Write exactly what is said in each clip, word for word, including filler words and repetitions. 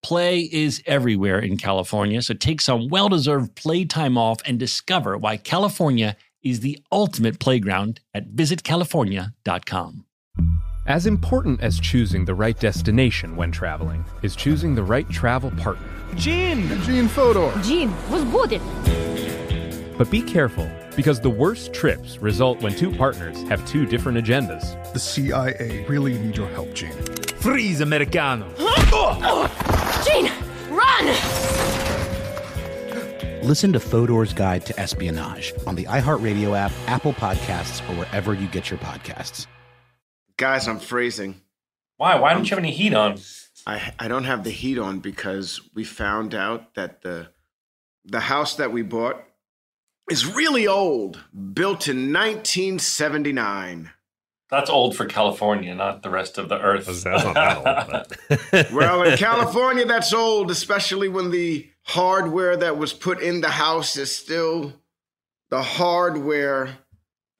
Play is everywhere in California, so take some well-deserved playtime off and discover why California is the ultimate playground at visit california dot com. As important as choosing the right destination when traveling is choosing the right travel partner. Gene! Gene Fodor! Gene, was good! But be careful, because the worst trips result when two partners have two different agendas. The C I A really need your help, Gene. Freeze, Americano! Huh? Oh! Gene, run! Listen to Fodor's Guide to Espionage on the iHeartRadio app, Apple Podcasts, or wherever you get your podcasts. Guys, I'm freezing. Why? Why don't you have any heat on? I I don't have the heat on because we found out that the the house that we bought is really old, built in nineteen seventy-nine. That's old for California, not the rest of the earth. That's not that old. Well, in California, that's old, especially when the hardware that was put in the house is still the hardware.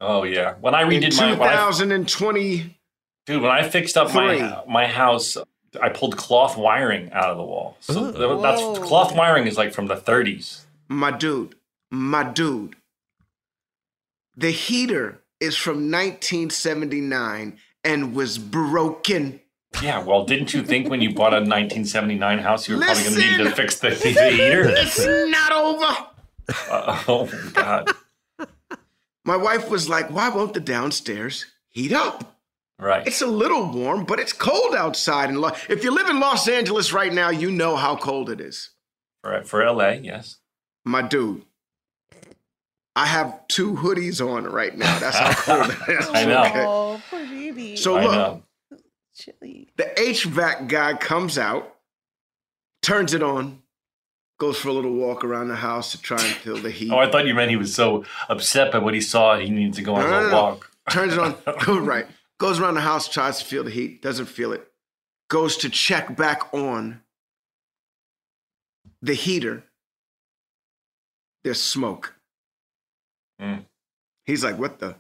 Oh, yeah. When I redid my... In two thousand twenty... I, dude, when I fixed up my, my house, I pulled cloth wiring out of the wall. So Ooh, that's... Whoa. Cloth wiring is like from the thirties. My dude. My dude. The heater is from nineteen seventy-nine and was broken. Yeah, well, didn't you think when you bought a nineteen seventy-nine house, you were Listen, probably going to need to fix the, the heater? It's not over. Uh, oh, God. My wife was like, why won't the downstairs heat up? Right. It's a little warm, but it's cold outside. And Lo- if you live in Los Angeles right now, you know how cold it is. Right. For L A, yes. My dude. I have two hoodies on right now. That's how cold it is. I know. Oh, poor baby. So I look, know. Chilly. The H V A C guy comes out, turns it on, goes for a little walk around the house to try and feel the heat. Oh, I thought you meant he was so upset by what he saw, he needed to go on no, no, a little no. walk. Turns it on, goes right, goes around the house, tries to feel the heat, doesn't feel it, goes to check back on the heater. There's smoke. Mm. He's like, what the?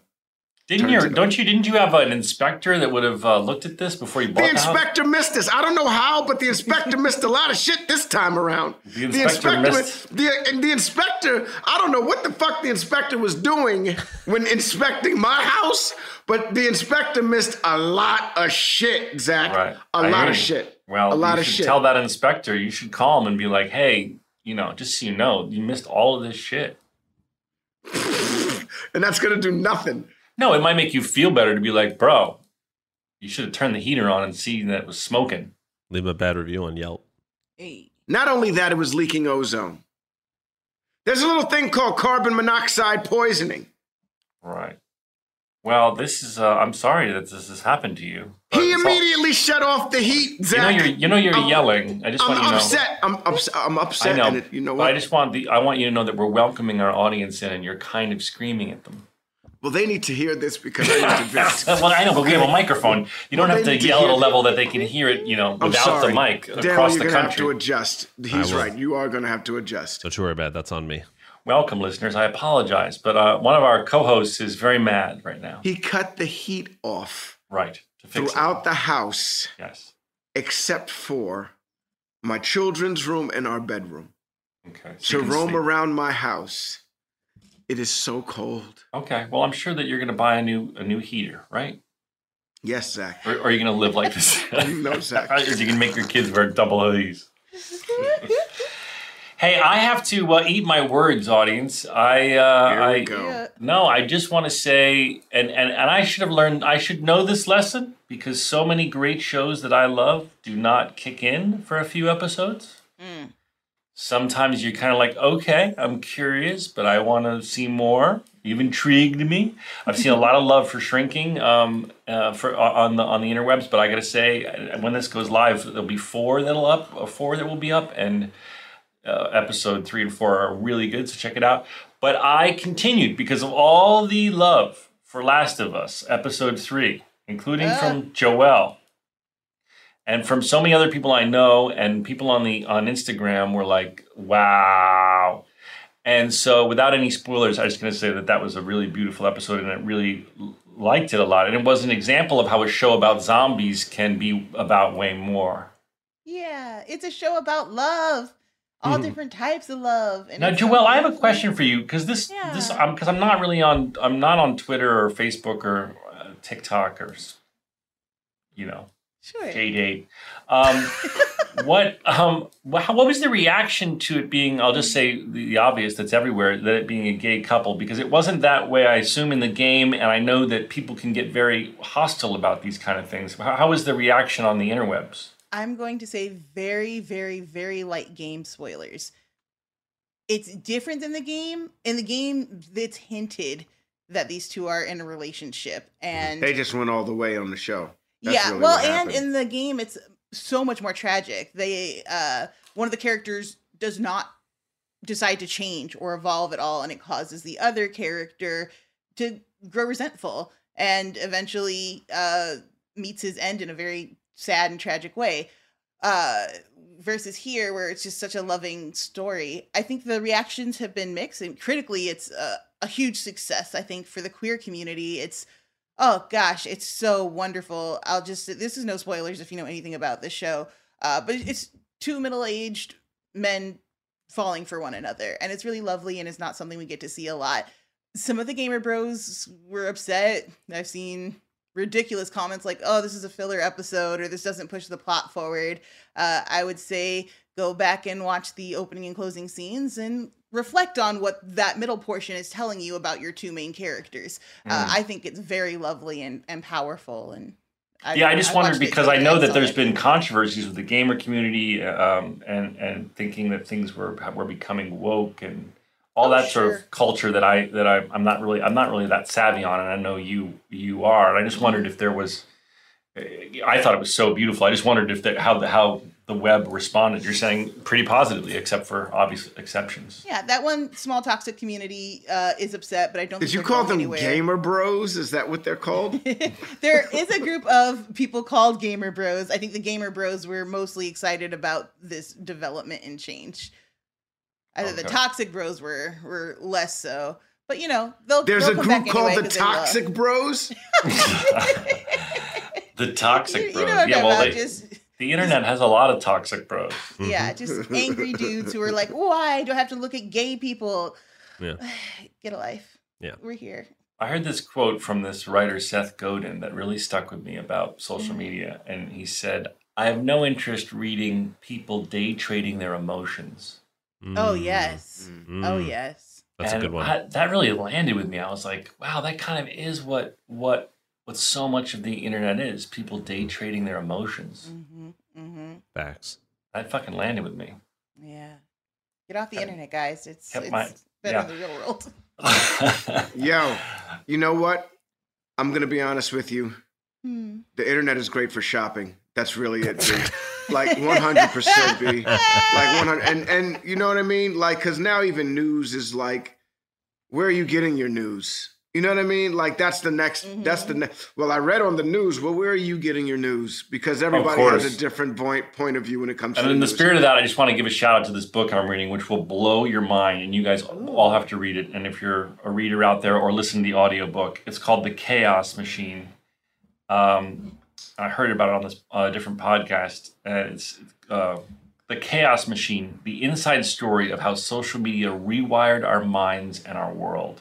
Didn't you? Don't you? Didn't you have an inspector that would have uh, looked at this before you bought the house? The inspector missed this. I don't know how, but the inspector missed a lot of shit this time around. The inspector, the inspector missed. The, and the inspector, I don't know what the fuck the inspector was doing when inspecting my house, but the inspector missed a lot of shit, Zach. Right. A I lot of shit. Well, a lot of shit. Tell that inspector. You should call him and be like, hey, you know, just so you know, you missed all of this shit. And that's going to do nothing. No, it might make you feel better to be like, bro, you should have turned the heater on and seen that it was smoking. Leave a bad review on Yelp. Hey. Not only that, it was leaking ozone. There's a little thing called carbon monoxide poisoning. Right. Well, this is, uh, I'm sorry that this has happened to you. He immediately all... shut off the heat, Zach. You know you're, you know you're I'm, yelling. I just I'm want you to upset. know. I'm upset. I'm upset. I know. And it, you know what? But I just want the, I want you to know that we're welcoming our audience in and you're kind of screaming at them. Well, they need to hear this because I need to visit. Well, I know, but we have a microphone. You don't well, have to yell at a level that they can hear it, you know, without the mic across Daniel, the country. You're going to have to adjust. He's right. You are going to have to adjust. Don't you worry about it. That's on me. Welcome, listeners. I apologize, but uh, one of our co-hosts is very mad right now. He cut the heat off. Right. To fix throughout it. The house. Yes. Except for my children's room and our bedroom. Okay. So to roam sleep. around my house. It is so cold. Okay. Well, I'm sure that you're going to buy a new a new heater, right? Yes, Zach. Or, or are you going to live like this? No, Zach. Or you can make your kids wear double O Ds. Hey, I have to uh, eat my words, audience. I, uh, there we I, go. Yeah. No, I just want to say, and, and, and I should have learned, I should know this lesson because so many great shows that I love do not kick in for a few episodes. Mm. Sometimes you're kind of like, okay, I'm curious, but I want to see more. You've intrigued me. I've seen a lot of love for Shrinking um, uh, for on the on the interwebs, but I gotta say, when this goes live, there'll be four that'll up, four that will be up, and uh, episode three and four are really good, so check it out. But I continued because of all the love for Last of Us, episode three, including ah. from Joelle. And from so many other people I know, and people on the on Instagram were like, wow. And so without any spoilers, I was just going to say that that was a really beautiful episode, and I really liked it a lot. And it was an example of how a show about zombies can be about way more. Yeah, it's a show about love, all mm-hmm. different types of love. And now, Joelle, I have a question for you, because this, yeah. this, I'm, 'cause I'm not really on, I'm not on Twitter or Facebook or uh, TikTok or, you know. Sure. J-Date. Um, what, um, what was the reaction to it being, I'll just say the obvious that's everywhere, that it being a gay couple? Because it wasn't that way, I assume, in the game, and I know that people can get very hostile about these kind of things. How, how was the reaction on the interwebs? I'm going to say very, very, very light game spoilers. It's different than the game. In the game, it's hinted that these two are in a relationship. And they just went all the way on the show. That's yeah, really well, and in the game, it's so much more tragic. They, uh, one of the characters does not decide to change or evolve at all, and it causes the other character to grow resentful and eventually uh, meets his end in a very sad and tragic way. Uh, versus here, where it's just such a loving story. I think the reactions have been mixed, and critically, it's a, a huge success, I think, for the queer community. It's Oh gosh, it's so wonderful. I'll just, this is no spoilers if you know anything about this show, uh, but it's two middle-aged men falling for one another, and it's really lovely, and it's not something we get to see a lot. Some of the gamer bros were upset. I've seen ridiculous comments like, oh, this is a filler episode, or this doesn't push the plot forward. Uh, I would say go back and watch the opening and closing scenes and reflect on what that middle portion is telling you about your two main characters. Mm. Uh, I think it's very lovely and, and powerful. And I, yeah, I just I wondered because I know that there's it. been controversies with the gamer community um, and and thinking that things were were becoming woke and all oh, that sure. sort of culture that I that I, I'm not really I'm not really that savvy on, and I know you you are. And I just wondered if there was. I thought it was so beautiful. I just wondered if that how the how. the web responded. You're saying pretty positively, except for obvious exceptions. Yeah, that one small toxic community uh, is upset, but I don't. Did think you call them anywhere. Gamer Bros? Is that what they're called? There is a group of people called Gamer Bros. I think the Gamer Bros were mostly excited about this development and change. I okay. think the Toxic Bros were were less so, but you know they'll. There's they'll a group called anyway the Toxic Bros. The Toxic Bros. You, you know yeah, well they. Just, The internet has a lot of toxic bros. Yeah, just angry dudes who are like, why do I have to look at gay people? Yeah. Get a life. Yeah. We're here. I heard this quote from this writer, Seth Godin, that really stuck with me about social media. And he said, I have no interest reading people day trading their emotions. Mm. Oh, yes. Mm. Oh, yes. That's and a good one. I, that really landed with me. I was like, wow, that kind of is what what. What so much of the internet is, people day trading their emotions. Mm-hmm, mm-hmm. Facts. That fucking landed with me. Yeah. Get off the I internet, guys. It's, it's my, better yeah. than the real world. Yo, you know what? I'm going to be honest with you. Hmm. The internet is great for shopping. That's really it, dude. Like one hundred percent, B. Like one hundred. And, and you know what I mean? Like, because now even news is like, where are you getting your news? You know what I mean? Like, that's the next, mm-hmm. that's the next. Well, I read on the news. Well, where are you getting your news? Because everybody has a different point, point of view when it comes and to And in the, the spirit of that, I just want to give a shout out to this book I'm reading, which will blow your mind. And you guys all have to read it. And if you're a reader out there or listen to the audiobook, it's called The Chaos Machine. Um, I heard about it on this uh, different podcast. And it's uh, The Chaos Machine, the inside story of how social media rewired our minds and our world.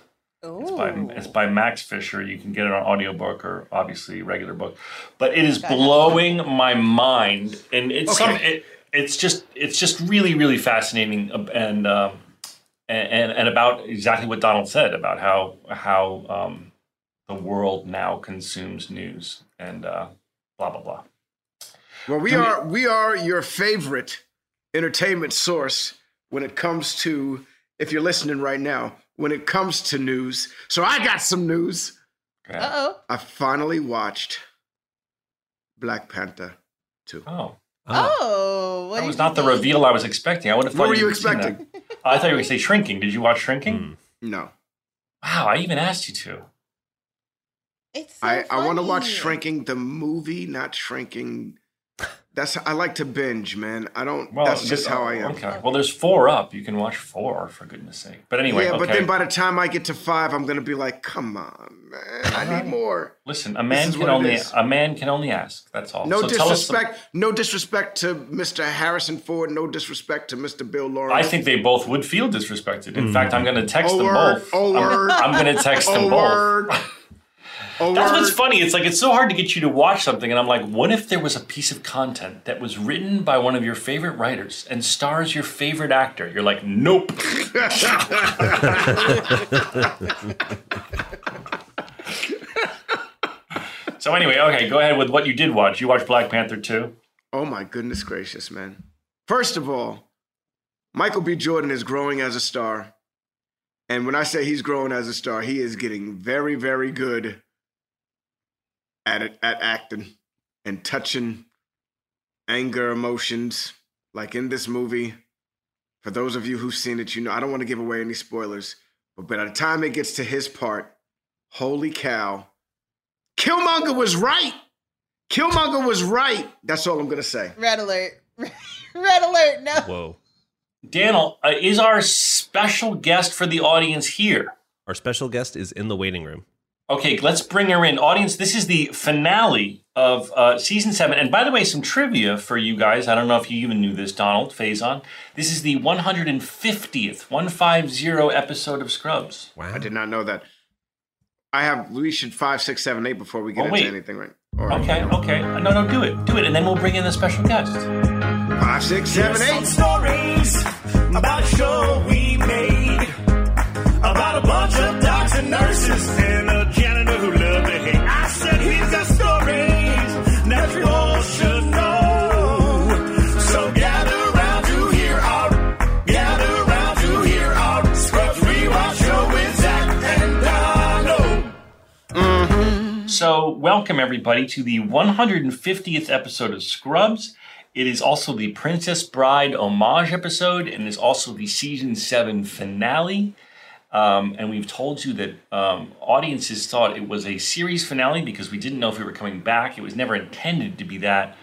It's by, it's by Max Fisher. You can get it on audiobook or obviously regular book, but it is blowing my mind. And it's okay. some, it, it's just it's just really really fascinating, and um, and and about exactly what Donald said about how how um, the world now consumes news and uh, blah blah blah. Well, we Do are we-, we are your favorite entertainment source when it comes to, if you're listening right now, when it comes to news. So I got some news. Okay. Uh-oh. I finally watched Black Panther two. Oh. Oh. oh that was not the reveal I was expecting. I would have thought. What were you expecting? I thought you were going to say Shrinking. Did you watch Shrinking? Mm. No. Wow, I even asked you to. It's so I, I want to watch Shrinking, the movie, not Shrinking. That's I like to binge, man. I don't. Well, that's just how I am. Okay. Well, there's four up. You can watch four, for goodness sake. But anyway, yeah. Okay. But then by the time I get to five, I'm gonna be like, come on, man. I need more. Listen, a man can only a man can only ask. That's all. No so disrespect. Tell us the, no disrespect to Mister Harrison Ford. No disrespect to Mister Bill Lawrence. I think they both would feel disrespected. In mm-hmm. fact, I'm gonna text oh, them both. Oh, word. I'm, I'm gonna text oh, them both. Word. Oh, that's what's funny. It's like it's so hard to get you to watch something, and I'm like, what if there was a piece of content that was written by one of your favorite writers and stars your favorite actor? You're like, nope. So anyway, okay, go ahead with what you did watch. You watched Black Panther two? Oh my goodness gracious, man. First of all, Michael B. Jordan is growing as a star. And when I say he's growing as a star, he is getting very, very good at it, at acting and touching anger, emotions, like in this movie. For those of you who've seen it, you know, I don't want to give away any spoilers, but by the time it gets to his part, holy cow, Killmonger was right. Killmonger was right. That's all I'm going to say. Red alert. Red alert. No. Whoa. Daniel uh, is our special guest for the audience here. Our special guest is in the waiting room. Okay, let's bring her in. Audience, this is the finale of uh, season seven. And by the way, some trivia for you guys. I don't know if you even knew this, Donald, Faison. This is the one hundred fiftieth, one fifty episode of Scrubs. Wow. I did not know that. I have, we should five, six, seven, eight before we get oh, into wait. anything, right? Or okay, anything. okay. No, no, do it. Do it, and then we'll bring in the special guest. Five, six, seven, eight. Stories about a show we made. About a bunch of docs and nurses and a janitor who loved to hate. I said, he's got stories that we all should know. So gather round to hear our, gather round to hear our Scrubs Rewatch Show with Zach and Dono. Mm-hmm. So welcome everybody to the one hundred fiftieth episode of Scrubs. It is also the Princess Bride homage episode, and is also the season seven finale. Um, and we've told you that um, audiences thought it was a series finale because we didn't know if we were coming back. It was never intended to be that.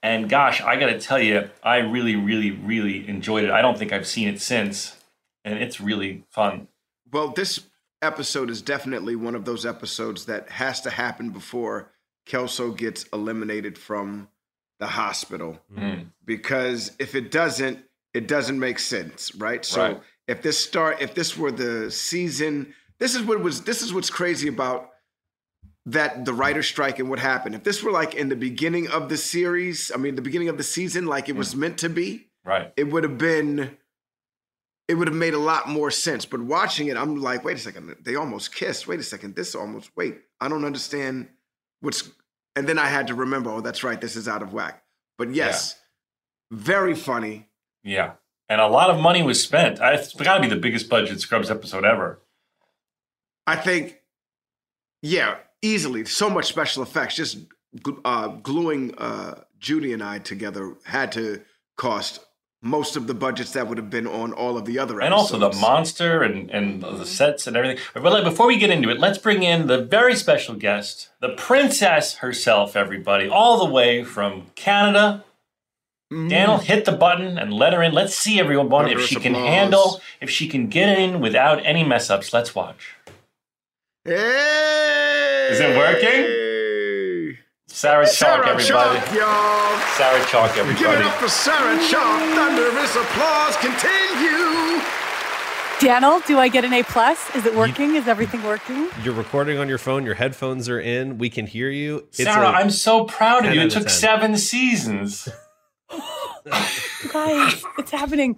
And gosh, I got to tell you, I really, really, really enjoyed it. I don't think I've seen it since, and it's really fun. Well, this episode is definitely one of those episodes that has to happen before Kelso gets eliminated from the hospital, mm. because if it doesn't, it doesn't make sense, right? So right. if this start, if this were the season, this is what was, this is what's crazy about that, the writer's strike and what happened. If this were like in the beginning of the series, I mean, the beginning of the season, like it mm. was meant to be, right? It would have been, it would have made a lot more sense. But watching it, I'm like, wait a second, they almost kissed. Wait a second, this almost, wait, I don't understand what's. And then I had to remember, oh, that's right, this is out of whack. But yes, yeah. very funny. Yeah. And a lot of money was spent. I, it's got to be the biggest budget Scrubs episode ever. I think, yeah, easily. So much special effects. Just uh, gluing uh, Judy and I together had to cost most of the budgets that would have been on all of the other episodes. And also the monster and, and the sets and everything. But like, before we get into it, let's bring in the very special guest, the princess herself, everybody, all the way from Canada. Mm. Daniel, hit the button and let her in. Let's see, everyone, if she can handle, if she can get in without any mess-ups. Let's watch. Hey! Is it working? Sarah Chalke, everybody. Y'all. Sarah Chalke, everybody. Give it up for Sarah Chalke. Thunderous applause. Continue. Daniel, do I get an A plus? Is it working? You, Is everything working? You're recording on your phone. Your headphones are in. We can hear you. It's Sarah, I'm so proud of you. It took seven seasons. Guys, it's happening.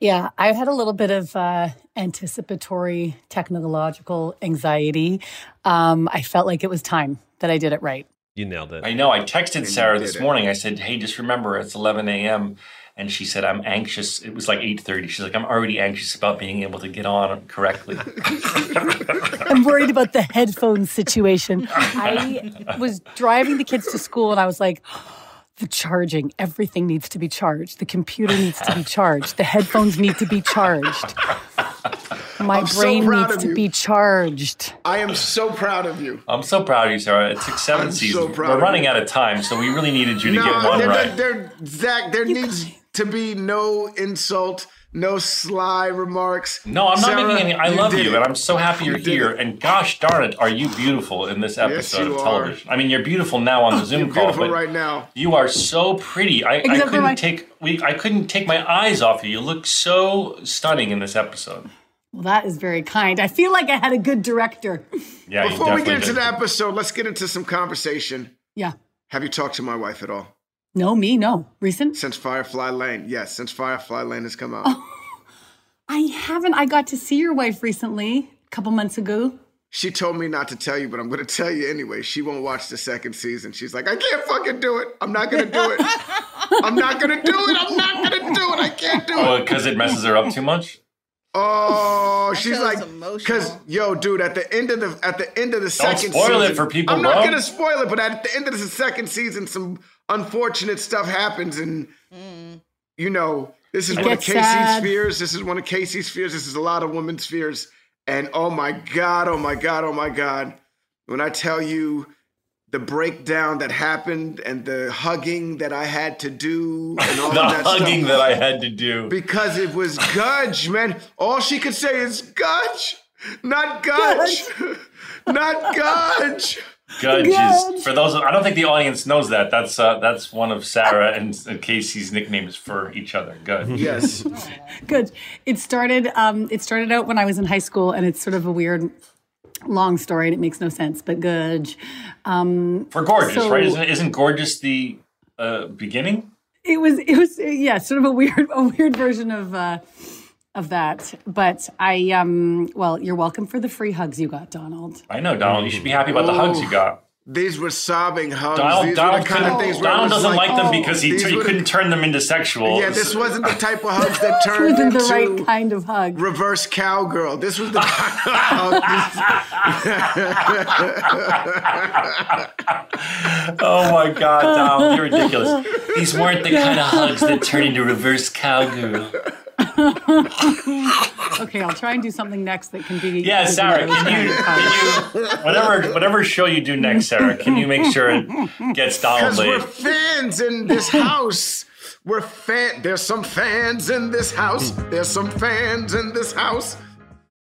Yeah, I had a little bit of uh, anticipatory technological anxiety. Um, I felt like it was time that I did it right. You nailed it. I know. I texted Sarah this morning. I said, hey, just remember, it's eleven a.m. And she said, I'm anxious. It was like eight thirty. She's like, I'm already anxious about being able to get on correctly. I'm worried about the headphone situation. I was driving the kids to school, and I was like... The charging, everything needs to be charged. The computer needs to be charged. The headphones need to be charged. My I'm brain so needs to you. be charged. I am so proud of you. I'm so proud of you, Sarah. It's like seven seasons. So We're running you. out of time, so we really needed you to no, get one there, right. There, there, Zach, there you needs can't. to be no insult, no sly remarks. No, I'm Sarah, not making any. I love you, and I'm so happy you're you here. It. And gosh darn it, are you beautiful in this episode yes, you of television? Are. I mean, you're beautiful now on the Zoom you're call. Beautiful but right now. You are so pretty. I, I couldn't my- take. We. I couldn't take my eyes off you. You look so stunning in this episode. Well, that is very kind. I feel like I had a good director. Yeah. Before we get into did. the episode, let's get into some conversation. Yeah. Have you talked to my wife at all? No, me, no. Recent? Since Firefly Lane. Yes, since Firefly Lane has come out. Oh, I haven't. I got to see your wife recently, a couple months ago. She told me not to tell you, but I'm going to tell you anyway. She won't watch the second season. She's like, I can't fucking do it. I'm not going to do it. I'm not going to do it. I'm not going to do it. I can't do it. Oh, because it messes her up too much? Oh, that she's like, because yo, dude, at the end of the at the end of the Don't second spoil season, it for people. I'm bro. not gonna spoil it, but at the end of the second season, some unfortunate stuff happens, and mm. you know, this is it one of Casey's sad. fears. This is one of Casey's fears. This is a lot of women's fears. And oh my god, oh my god, oh my god, when I tell you the breakdown that happened and the hugging that I had to do and all the that hugging stuff. that I had to do. Because it was Gudge, man. All she could say is Gudge, not Gudge, Gudge. not Gudge. Gudge, Gudge is, for those, I don't think the audience knows that. That's uh, that's one of Sarah and, and Casey's nicknames for each other, Gudge. Yes. Gudge. It started, um, it started out when I was in high school, and it's sort of a weird... long story, and it makes no sense, but good. Um, For gorgeous, so, right? Isn't, isn't gorgeous the uh, beginning? It was, it was, yeah, sort of a weird, a weird version of uh, of that. But I, um, well, you're welcome for the free hugs you got, Donald. I know, Donald. You should be happy about oh, the hugs you got. These were sobbing hugs. Donald, these Donald, were the kind of things Donald doesn't like, like them because he, t- he couldn't turn them into sexual. Yeah, this wasn't the type of hugs that turned into the right kind of hug. Reverse cowgirl. This was the Oh my God, Donald, you're ridiculous. These weren't the kind of hugs that turn into reverse cowgirl. Okay, I'll try and do something next that can be. Yeah, Sarah, can you, can you whatever whatever show you do next, Sarah, can you make sure it gets Donald laid? Because we're fans in this house. We're fan. There's some fans in this house. There's some fans in this house.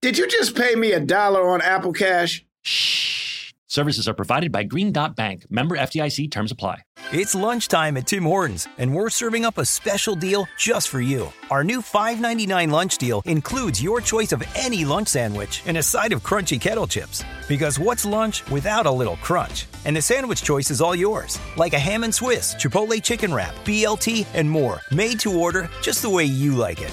Did you just pay me a dollar on Apple Cash? Shh. Services are provided by Green Dot Bank. Member F D I C. Terms apply. It's lunchtime at Tim Hortons, and we're serving up a special deal just for you. Our new five ninety-nine lunch deal includes your choice of any lunch sandwich and a side of crunchy kettle chips. Because what's lunch without a little crunch? And the sandwich choice is all yours. Like a ham and Swiss, Chipotle chicken wrap, B L T, and more. Made to order just the way you like it.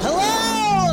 Hello,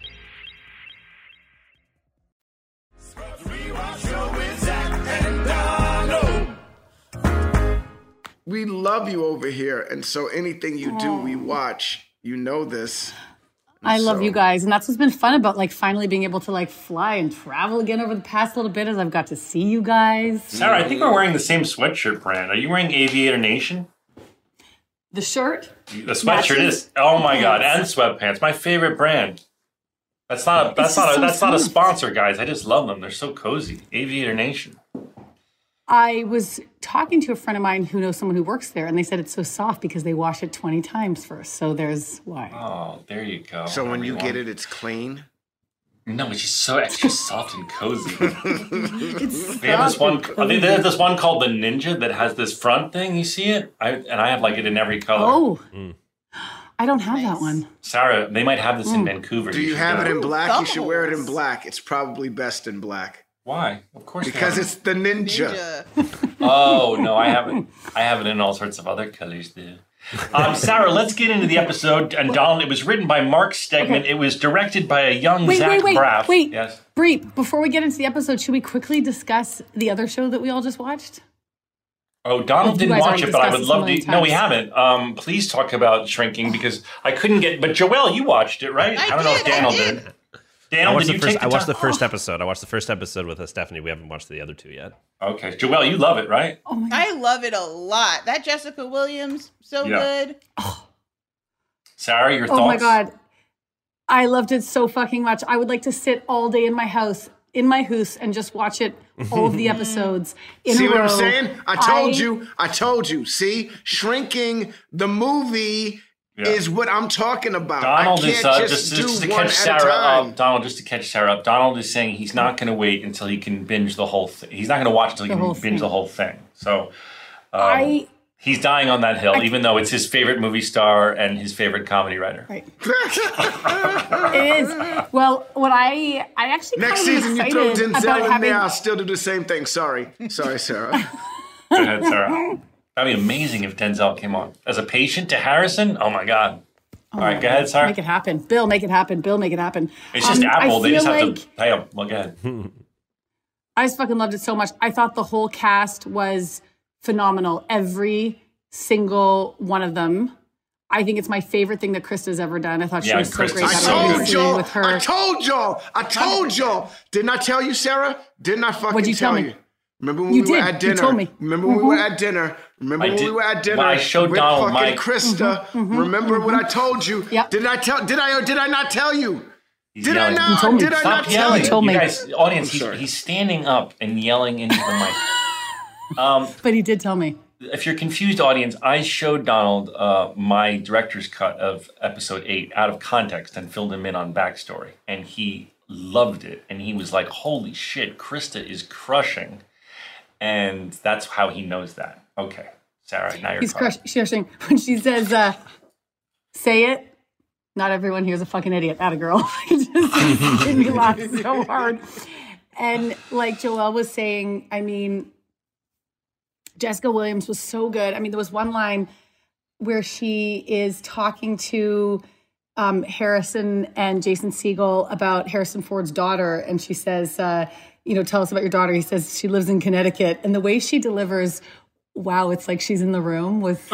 We love you over here, and so anything you do, we watch. You know this. I so. love you guys, and that's what's been fun about like finally being able to like fly and travel again over the past little bit, as I've got to see you guys. Sarah, I think we're wearing the same sweatshirt brand. Are you wearing Aviator Nation? The shirt? The sweatshirt is. Oh my pants. God, and sweatpants. My favorite brand. That's not a that's it's not a so that's smooth. Not a sponsor, guys. I just love them. They're so cozy. Aviator Nation. I was talking to a friend of mine who knows someone who works there, and they said it's so soft because they wash it twenty times first. So there's why. Oh, there you go. So when you get it, it's clean? No, it's just so extra soft and cozy. It's they have this one. I think they have this one called the Ninja that has this front thing. You see it? I, and I have like it in every color. Oh. Mm. I don't have nice. that one. Sarah, they might have this mm. in Vancouver. Do you, you have go. it in black? Oh. You should wear it in black. It's probably best in black. Why? Of course. Because it's the Ninja. ninja. Oh no, I haven't. I have it in all sorts of other colors there. Um, Sarah, let's get into the episode. And Donald, it was written by Mark Stegman. Okay. It was directed by a young wait, Zach Braff. Wait, wait, Braff. wait. Yes. Bree, before we get into the episode, should we quickly discuss the other show that we all just watched? Oh, Donald didn't watch it, but I would love to. Times. No, we haven't. Um, please talk about Shrinking because I couldn't get. But Joelle, you watched it, right? I, I don't did, know if Donald did. did. Daniel, I watched, the first, the I watched the first episode. I watched the first episode with uh, Stephanie. We haven't watched the other two yet. Okay. Joelle, you love it, right? Oh my God. I love it a lot. That Jessica Williams, so yeah. good. Oh. Sarah, your oh thoughts? Oh my God. I loved it so fucking much. I would like to sit all day in my house, in my hoose, and just watch it, all of the episodes in See a row. What I'm saying? I told I... you. I told you. See? Shrinking, the movie... Yeah. Is what I'm talking about. Donald I can't is uh, just, just, just to catch Sarah up. Donald, just to catch Sarah up. Donald is saying he's not going to wait until he can binge the whole thing. He's not going to watch until the he can binge thing. the whole thing. So um, I, he's dying on that hill, I, even though it's his favorite movie star and his favorite comedy writer. Right. It is. Well, what I I actually next season you throw Denzel in having... there, I'll still do the same thing. Sorry, sorry, Sarah. Go ahead, Sarah. That'd be amazing if Denzel came on as a patient to Harrison. Oh my God! All oh right, go God. ahead, Sarah. Make it happen, Bill. Make it happen, Bill. Make it happen. It's just um, Apple. They just have like, to pay them. Well, go ahead. I just fucking loved it so much. I thought the whole cast was phenomenal. Every single one of them. I think it's my favorite thing that Krista's ever done. I thought she yeah, was Krista so great. I told y'all. With her. I told y'all. I told y'all. Didn't I tell you, Sarah? Didn't I fucking you tell, tell you? Remember when you we did. were at dinner? You told me. Remember when mm-hmm. we were at dinner? Remember I when did. we were at dinner? Well, I showed with Donald fucking Krista. Mm-hmm. Mm-hmm. Remember mm-hmm. what I told you? Yep. Did I tell? Did I? Did I not tell you? He's did yelling. I not? You told me. Did Stop I not yelling. tell you? You, you guys, audience, he's, he's standing up and yelling into the mic. Um, but he did tell me. If you're confused, audience, I showed Donald uh, my director's cut of episode eight out of context and filled him in on backstory, and he loved it. And he was like, "Holy shit, Krista is crushing." And that's how he knows that. Okay, Sarah, now you're He's crushing. When she says, uh, say it, not everyone here's a fucking idiot. Atta girl. It just made me laugh so hard. And like Joelle was saying, I mean, Jessica Williams was so good. I mean, there was one line where she is talking to um, Harrison and Jason Segel about Harrison Ford's daughter. And she says, uh, you know, tell us about your daughter. He says she lives in Connecticut. And the way she delivers, wow, it's like she's in the room with...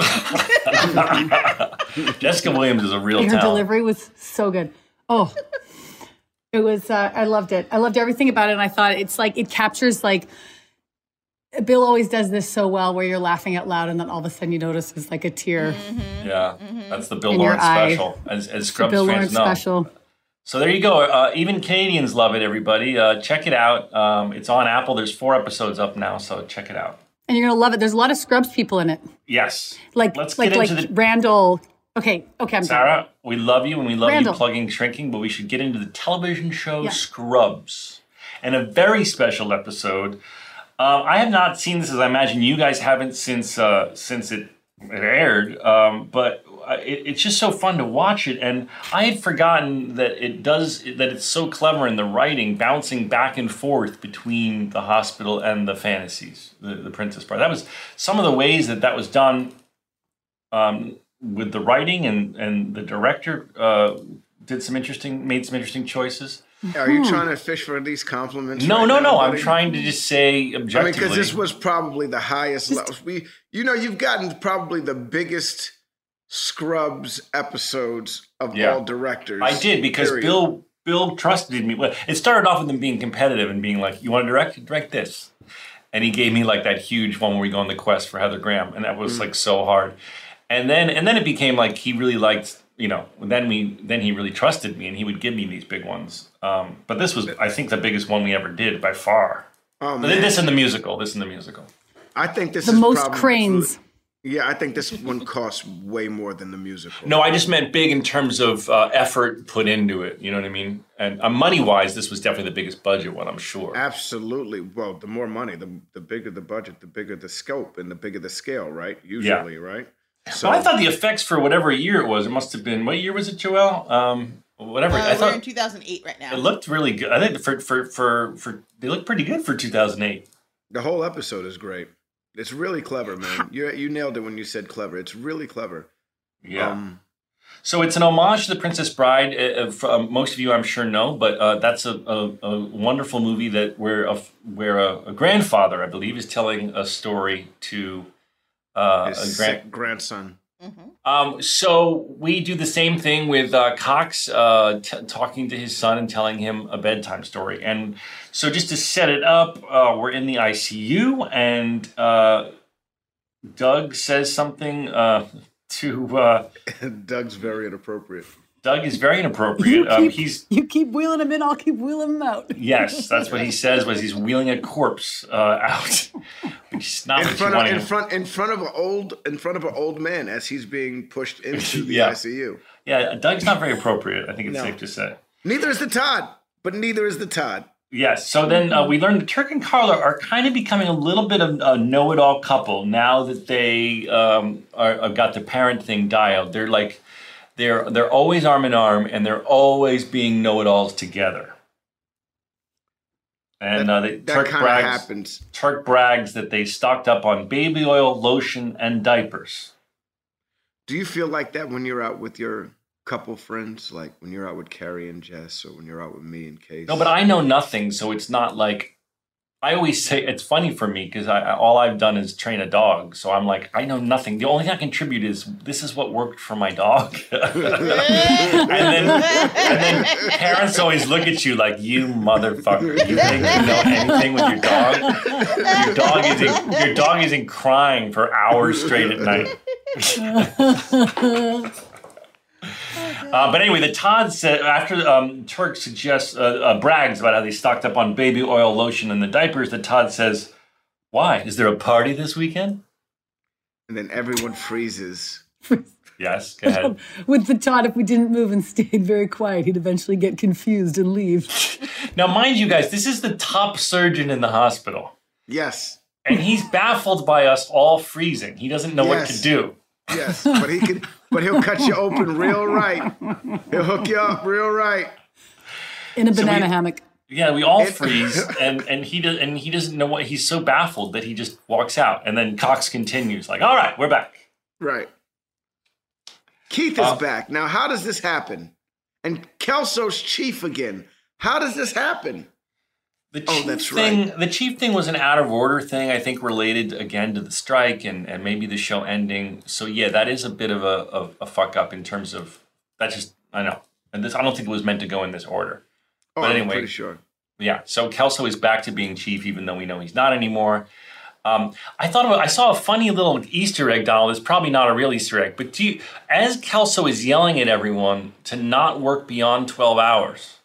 Jessica Williams is a real talent. Her delivery was so good. Oh, it was, uh, I loved it. I loved everything about it. And I thought it's like, it captures like, Bill always does this so well where you're laughing out loud and then all of a sudden you notice it's like a tear. Mm-hmm. Yeah, mm-hmm. That's the Bill in Lawrence special. As, as Scrubs Bill fans Lawrence know. Special. So there you go. Uh, even Canadians love it, everybody. Uh, check it out. Um, it's on Apple. There's four episodes up now, so check it out. And you're going to love it. There's a lot of Scrubs people in it. Yes. Like, Let's like, get into like the... Randall. Okay, okay. I'm Sarah, sorry. We love you, and we love Randall. You plugging Shrinking, but we should get into the television show yeah. Scrubs. and a very special episode. Uh, I have not seen this, as I imagine you guys haven't, since uh, since it, it aired, um, but it, it's just so fun to watch it. And I had forgotten that it does, that it's so clever in the writing, bouncing back and forth between the hospital and the fantasies, the, the Princess Bride. That was some of the ways that that was done um, with the writing, and, and the director uh, did some interesting, made some interesting choices. Are you trying to fish for these compliments? No, right no, now, no. Buddy? I'm trying to just say objectively. I mean, because this was probably the highest level. We, you know, you've gotten probably the biggest Scrubs episodes of yeah. all directors. I did, because period. Bill Bill trusted me. It started off with him being competitive and being like, "You want to direct? Direct this." And he gave me like that huge one where we go on the quest for Heather Graham, and that was mm-hmm. like so hard. And then and then it became like he really liked. You know, then we, then he really trusted me, and he would give me these big ones. Um, but this was, I think, the biggest one we ever did by far. Oh, man. This and the musical. This and the musical. I think this the is the most probably, cranes. Yeah, I think this one costs way more than the musical. No, I just meant big in terms of uh, effort put into it. You know what I mean? And uh, money-wise, this was definitely the biggest budget one, I'm sure. Absolutely. Well, the more money, the the bigger the budget, the bigger the scope, and the bigger the scale, right? Usually, yeah. right? So well, I thought the effects for whatever year it was, it must have been, what year was it, Joelle? Um, whatever. Uh, I thought we're in two thousand eight right now. It looked really good. I think for, for, for, for they looked pretty good for two thousand eight. The whole episode is great. It's really clever, man. You you nailed it when you said clever. It's really clever. Yeah. Um, so it's an homage to The Princess Bride. Uh, for, um, most of you, I'm sure, know, but uh, that's a, a, a wonderful movie that where a, where a, a grandfather, I believe, is telling a story to... Uh, his grand- sick grandson. Mm-hmm. Um, so we do the same thing with uh, Cox uh, t- talking to his son and telling him a bedtime story. And so just to set it up, uh, we're in the I C U, and uh, Doug says something uh, to... Uh, Doug's very inappropriate. Doug is very inappropriate. You keep, um, he's, you keep wheeling him in, I'll keep wheeling him out. Yes, that's what he says, was he's wheeling a corpse uh, out. Which is not in, front of, in, front, in front of an old in front of an old man as he's being pushed into the yeah. I C U. Yeah, Doug's not very appropriate, I think it's no. safe to say. Neither is the Todd, but neither is the Todd. Yes, so then uh, we learned that Turk and Carla are kind of becoming a little bit of a know-it-all couple now that they um, are, have got the parent thing dialed. They're like... They're they're always arm in arm, and they're always being know-it-alls together. And that, uh, they, that Turk brags. Happens. Turk brags that they stocked up on baby oil, lotion, and diapers. Do you feel like that when you're out with your couple friends, like when you're out with Carrie and Jess, or when you're out with me and Case? No, but I know nothing, so it's not like. I always say it's funny for me because I, all I've done is train a dog. So I'm like, I know nothing. The only thing I contribute is this is what worked for my dog. and, then, and then parents always look at you like, you motherfucker. You think you know anything with your dog? Your dog is in, your dog is in crying for hours straight at night. Uh, but anyway, the Todd said after um, Turk suggests uh, uh, brags about how they stocked up on baby oil, lotion, and the diapers. The Todd says, "Why? Is there a party this weekend?" And then everyone freezes. Yes, go ahead. With the Todd, if we didn't move and stayed very quiet, he'd eventually get confused and leave. Now, mind you, guys, this is the top surgeon in the hospital. Yes, and he's baffled by us all freezing. He doesn't know yes. what to do. Yes, but he can. But he'll cut you open real right. He'll hook you up real right. In a banana so we, hammock. Yeah, we all freeze, and, and he does, and he doesn't know what. He's so baffled that he just walks out, and then Cox continues like, "All right, we're back." Right. Keith uh, is back now. How does this happen? And Kelso's chief again. How does this happen? The chief oh, that's thing, right. The chief thing was an out of order thing, I think, related again to the strike and, and maybe the show ending. So yeah, that is a bit of a, of a fuck up in terms of that's just I know, and this I don't think it was meant to go in this order. Oh, but anyway, I'm pretty sure. Yeah, so Kelso is back to being chief, even though we know he's not anymore. Um, I thought about, I saw a funny little Easter egg, Donald. It's probably not a real Easter egg, but do you, as Kelso is yelling at everyone to not work beyond twelve hours,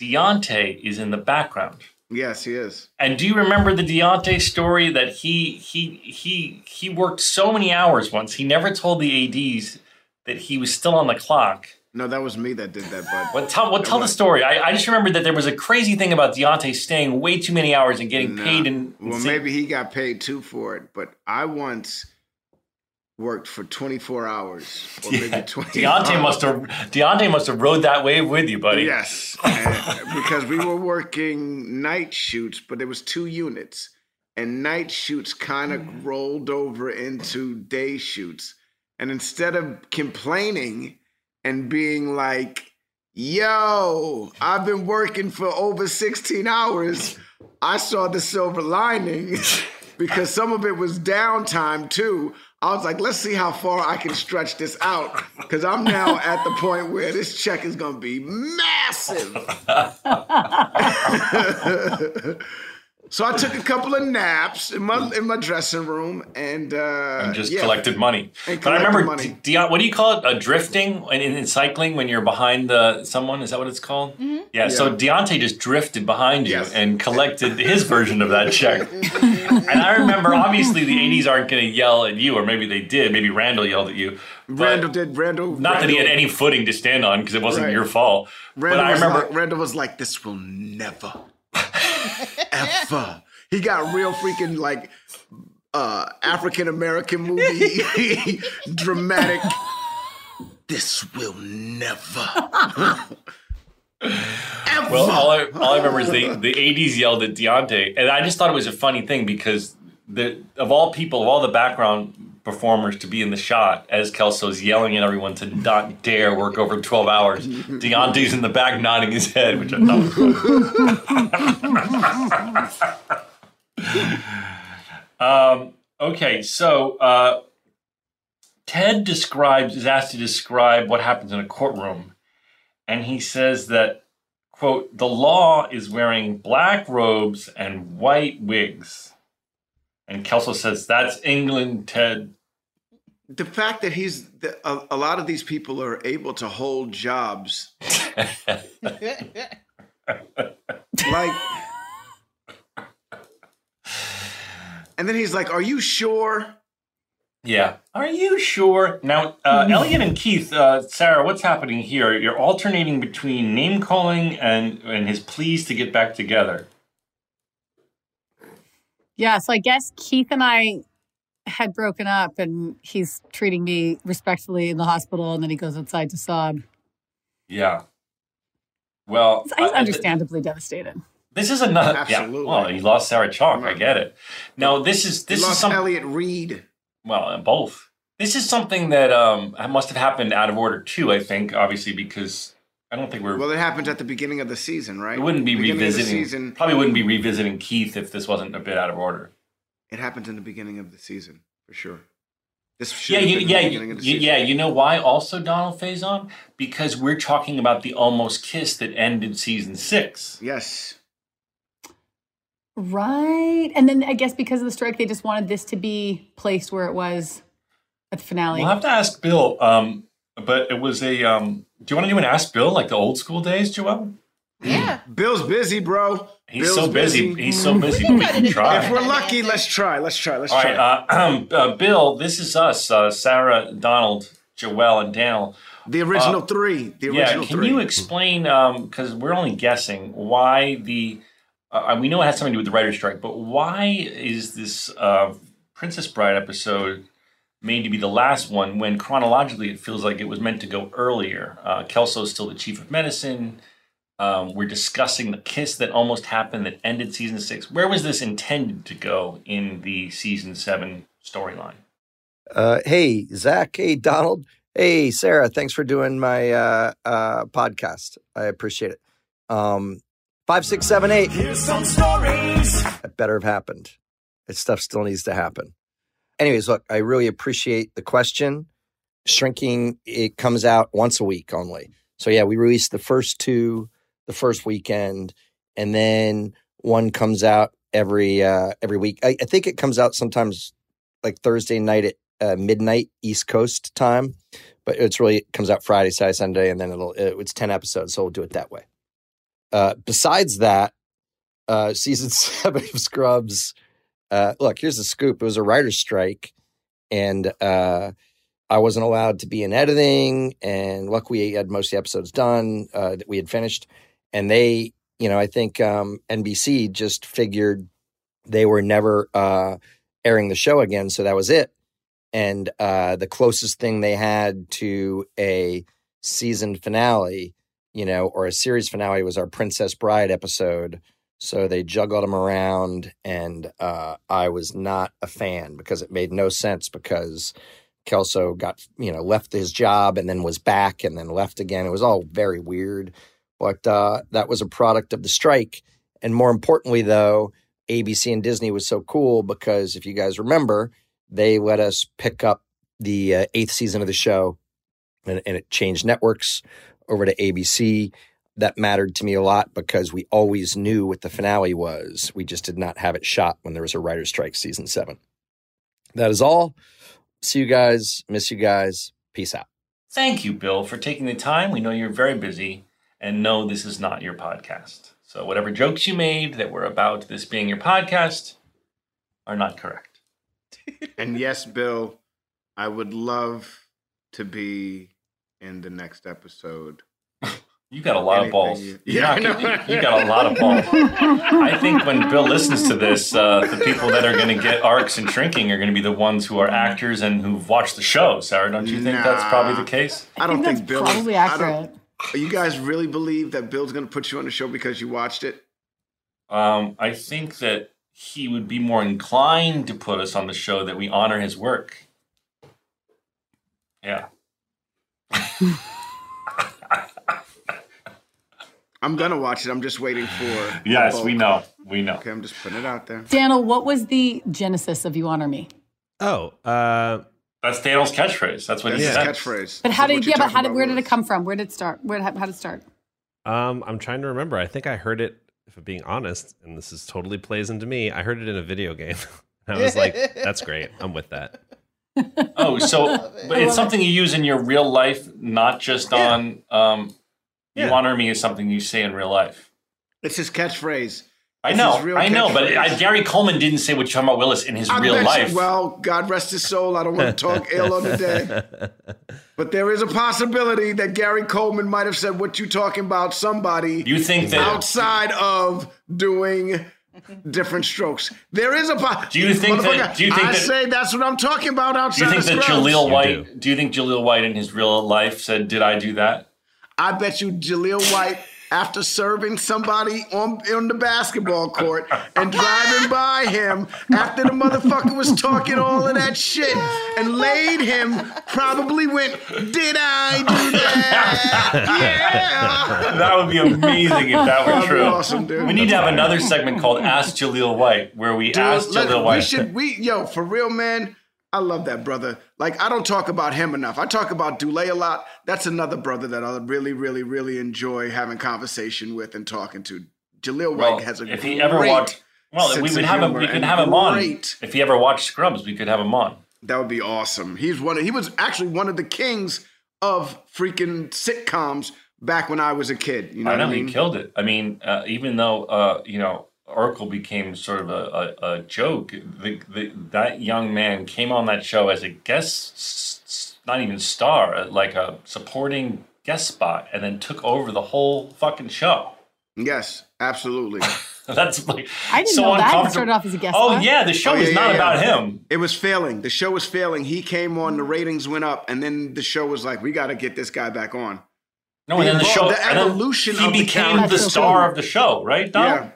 Deontay is in the background. Yes, he is. And do you remember the Deontay story that he he he he worked so many hours once? He never told the A Ds that he was still on the clock. No, that was me that did that, bud. Well, tell, well, tell the story. I, I just remembered that there was a crazy thing about Deontay staying way too many hours and getting no. paid. And, and well, maybe he got paid too for it, but I once worked for twenty-four hours or yeah. maybe twenty. Deontay must have Deontay must have rode that wave with you, buddy. Yes, and, because we were working night shoots, but there was two units, and night shoots kind of mm. rolled over into day shoots, and instead of complaining and being like, yo, I've been working for over sixteen hours. I saw the silver lining because some of it was downtime too. I was like, let's see how far I can stretch this out because I'm now at the point where this check is going to be massive. So I took a couple of naps in my in my dressing room and uh, and just yeah. collected money. And collected but I remember, money. D- Deon, what do you call it? Uh, drifting in, in cycling when you're behind the someone. Is that what it's called? Mm-hmm. Yeah, yeah. So Deontay just drifted behind you yes. and collected his version of that check. And I remember, obviously, the eighties aren't going to yell at you, or maybe they did. Maybe Randall yelled at you. Randall did. Randall. Not Randall. That he had any footing to stand on because it wasn't right. your fault. Randall but I remember like, Randall was like, "This will never." Ever. He got real freaking like uh, African American movie dramatic. This will never. Ever. Well, all I, all I remember is the, the eighties yelled at Deontay, and I just thought it was a funny thing because the of all people, of all the background performers to be in the shot, as Kelso's yelling at everyone to not dare work over twelve hours. Deontay's in the back nodding his head, which I thought was funny. um, okay, so uh, Ted describes is asked to describe what happens in a courtroom, and he says that, quote, the law is wearing black robes and white wigs. And Kelso says, that's England, Ted. The fact that he's the, a, a lot of these people are able to hold jobs. Like, and then he's like, are you sure? Yeah. Are you sure? Now, uh, Elliot and Keith, uh, Sarah, what's happening here? You're alternating between name calling and, and his pleas to get back together. Yeah, so I guess Keith and I had broken up and he's treating me respectfully in the hospital and then he goes outside to sob. Yeah. Well, he's understandably uh, th- devastated. This is another absolutely. Yeah, well, he lost Sarah Chalke, I get it. Now, this is this he is lost some, Elliot Reed. Well, and both. This is something that um, must have happened out of order too, I think, obviously because I don't think we're... Well, it happened at the beginning of the season, right? It wouldn't be beginning revisiting... Season, probably wouldn't be revisiting Keith if this wasn't a bit out of order. It happened in the beginning of the season, for sure. This yeah, you, yeah, you, you, yeah, you know why also, Donald Faison? Because we're talking about the almost kiss that ended season six. Yes. Right. And then I guess because of the strike, they just wanted this to be placed where it was at the finale. We'll have to ask Bill, um, but it was a... Um, do you want to do an Ask Bill like the old school days, Joelle? Yeah. Bill's busy, bro. He's Bill's so busy. busy. He's so busy. We can, we can try. If we're lucky, let's try. Let's try. Let's All try. All right. Uh, uh, Bill, this is us. Uh, Sarah, Donald, Joelle, and Daniel. The original uh, three. The original yeah, can three. Can you explain, because um, we're only guessing, why the, uh, we know it has something to do with the writer's strike, but why is this uh, Princess Bride episode made to be the last one when chronologically it feels like it was meant to go earlier? Uh, Kelso's still the chief of medicine. Um, we're discussing the kiss that almost happened that ended season six. Where was this intended to go in the season seven storyline? Uh, hey, Zach. Hey, Donald. Hey, Sarah. Thanks for doing my uh, uh, podcast. I appreciate it. Um, five, six, seven, eight. Here's some stories. That better have happened. That stuff still needs to happen. Anyways, look, I really appreciate the question. Shrinking, it comes out once a week only. So yeah, we released the first two, the first weekend, and then one comes out every uh, every week. I, I think it comes out sometimes like Thursday night at uh, midnight East Coast time, but it's really it comes out Friday, Saturday, Sunday, and then it'll it's ten episodes, so we'll do it that way. Uh, besides that, uh, season seven of Scrubs. Uh, look, here's the scoop. It was a writer's strike, and uh, I wasn't allowed to be in editing, and luckily we had most of the episodes done uh, that we had finished. And they, you know, I think um, N B C just figured they were never uh, airing the show again, so that was it. And uh, the closest thing they had to a season finale, you know, or a series finale was our Princess Bride episode. So they juggled them around, and uh, I was not a fan because it made no sense because Kelso got, you know, left his job and then was back and then left again. It was all very weird, but uh, that was a product of the strike. And more importantly, though, A B C and Disney was so cool because if you guys remember, they let us pick up the uh, eighth season of the show, and, and it changed networks over to A B C. That mattered to me a lot because we always knew what the finale was. We just did not have it shot when there was a writer's strike season seven. That is all. See you guys. Miss you guys. Peace out. Thank you, Bill, for taking the time. We know you're very busy, and no, this is not your podcast. So whatever jokes you made that were about this being your podcast are not correct. And yes, Bill, I would love to be in the next episode. You got a lot Anything of balls. You, yeah, not, you, you got a lot of balls. I think when Bill listens to this, uh, the people that are going to get arcs and shrinking are going to be the ones who are actors and who've watched the show. Sarah, don't you nah, think that's probably the case? I, I don't think, think Bill. Probably is, accurate. You guys really believe that Bill's going to put you on the show because you watched it? Um, I think that he would be more inclined to put us on the show that we honor his work. Yeah. I'm going to watch it. I'm just waiting for... Yes, we know. We know. Okay, I'm just putting it out there. Daniel, what was the genesis of You Honor Me? Oh, uh... That's Daniel's catchphrase. That's what he said. That's his catchphrase. But how did, yeah, but how did, where did it come from? Where did it start? Where, how did it start? Um, I'm trying to remember. I think I heard it, if I'm being honest, and this is totally plays into me, I heard it in a video game. And I was like, that's great. I'm with that. Oh, so but it's something you use in your real life, not just on... Um, You yeah. honor me is something you say in real life. It's his catchphrase. I it's know, I know, but I, Gary Coleman didn't say what you're talking about, Willis, in his I real life. You, well, God rest his soul. I don't want to talk ill on the day. But there is a possibility that Gary Coleman might have said what you're talking about, somebody you think that, outside of doing different strokes. There is a possibility. Do you think that? Do you think I that, say that's what I'm talking about outside of Do you think of that Scrubs. Jaleel White, you do. do you think Jaleel White in his real life said, did I do that? I bet you Jaleel White, after serving somebody on, on the basketball court and driving by him after the motherfucker was talking all of that shit and laid him, probably went, did I do that? Yeah! That would be amazing if that were true. That'd be awesome, dude. We need That's to have right. another segment called Ask Jaleel White where we dude, ask let, Jaleel White. We should, we, yo, for real, man. I love that brother. Like, I don't talk about him enough. I talk about Dulé a lot. That's another brother that I really, really, really enjoy having conversation with and talking to. Jaleel White well, has a if great he ever watched, well, sense we would of have him. We could have him great. on. If he ever watched Scrubs, we could have him on. That would be awesome. He's one. Of, he was actually one of the kings of freaking sitcoms back when I was a kid. You know, I know what I mean? He killed it. I mean, uh, even though uh, you know. Oracle became sort of a, a, a joke. The, the, that young man came on that show as a guest, s- s- not even star, like a supporting guest spot, and then took over the whole fucking show. Yes, absolutely. That's like I didn't so know that. He started off as a guest oh, spot. Oh yeah, the show oh, yeah, was yeah, not yeah. about him. It was failing. The show was failing. He came on, the ratings went up, and then the show was like, we got to get this guy back on. No, and, and then the show, the evolution. He of became the, the star cool. of the show, right? Don? Yeah.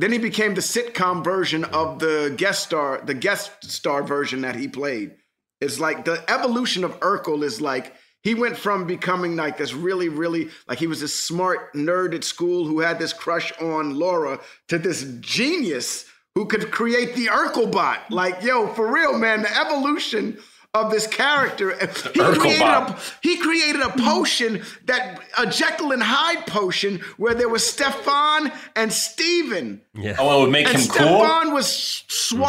Then he became the sitcom version of the guest star, the guest star version that he played. It's like the evolution of Urkel is like he went from becoming like this really, really like he was this smart nerd at school who had this crush on Laura to this genius who could create the Urkel bot. Like, yo, for real, man, the evolution of this character. He created, a, he created a potion, that a Jekyll and Hyde potion, where there was Stefan and Steven. Yeah. Oh, it would make and him Stefan cool? Stefan was suave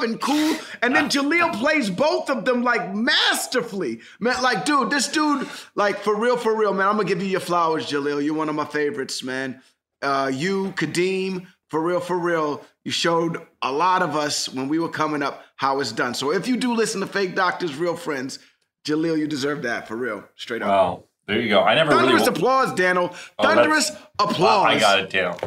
mm-hmm. and cool. And then Jaleel plays both of them, like, masterfully. Man, like, dude, this dude, like, for real, for real, man, I'm going to give you your flowers, Jaleel. You're one of my favorites, man. Uh, you, Kadeem, for real, for real, you showed a lot of us when we were coming up how it's done. So if you do listen to Fake Doctors, Real Friends, Jaleel, you deserve that, for real. Straight up. Wow. There you go. I never Thunderous really... applause, Daniel. Thunderous oh, applause. I got it down.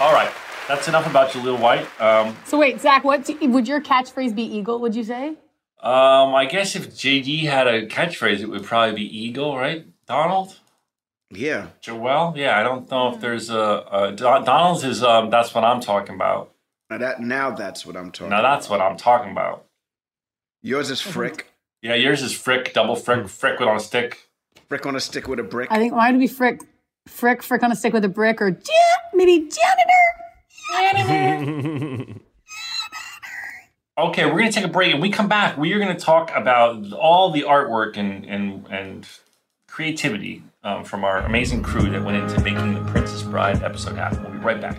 All right. That's enough about Jaleel White. Um, so wait, Zach, what would your catchphrase be? Eagle, would you say? Um, I guess if J D had a catchphrase, it would probably be Eagle, right? Donald? Yeah. Joelle? Yeah, I don't know if there's a... a Don, Donald's is, um, that's what I'm talking about. Now, that, now that's what I'm talking about. Now that's what I'm talking about. Yours is Frick. Yeah, yours is Frick, double Frick, Frick on a stick. Frick on a stick with a brick. I think mine would be Frick, Frick, Frick on a stick with a brick, or maybe janitor, janitor. Okay, we're going to take a break, and we come back. We are going to talk about all the artwork and, and, and creativity um, from our amazing crew that went into making The Princess Bride episode happen. We'll be right back.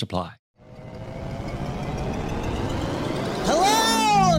apply. Hello,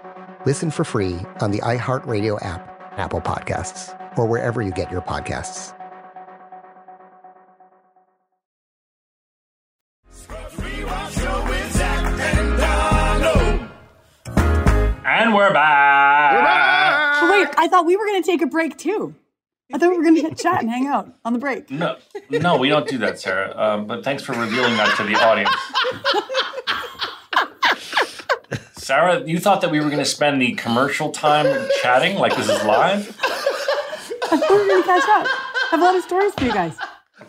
Listen for free on the iHeartRadio app, Apple Podcasts, or wherever you get your podcasts. And we're back. We're back. Wait, I thought we were going to take a break too. I thought we were going to chat and hang out on the break. No, no, we don't do that, Sarah. Um, but thanks for revealing that to the audience. Sarah, you thought that we were going to spend the commercial time chatting like this is live? I thought we were going to catch up. I have a lot of stories for you guys.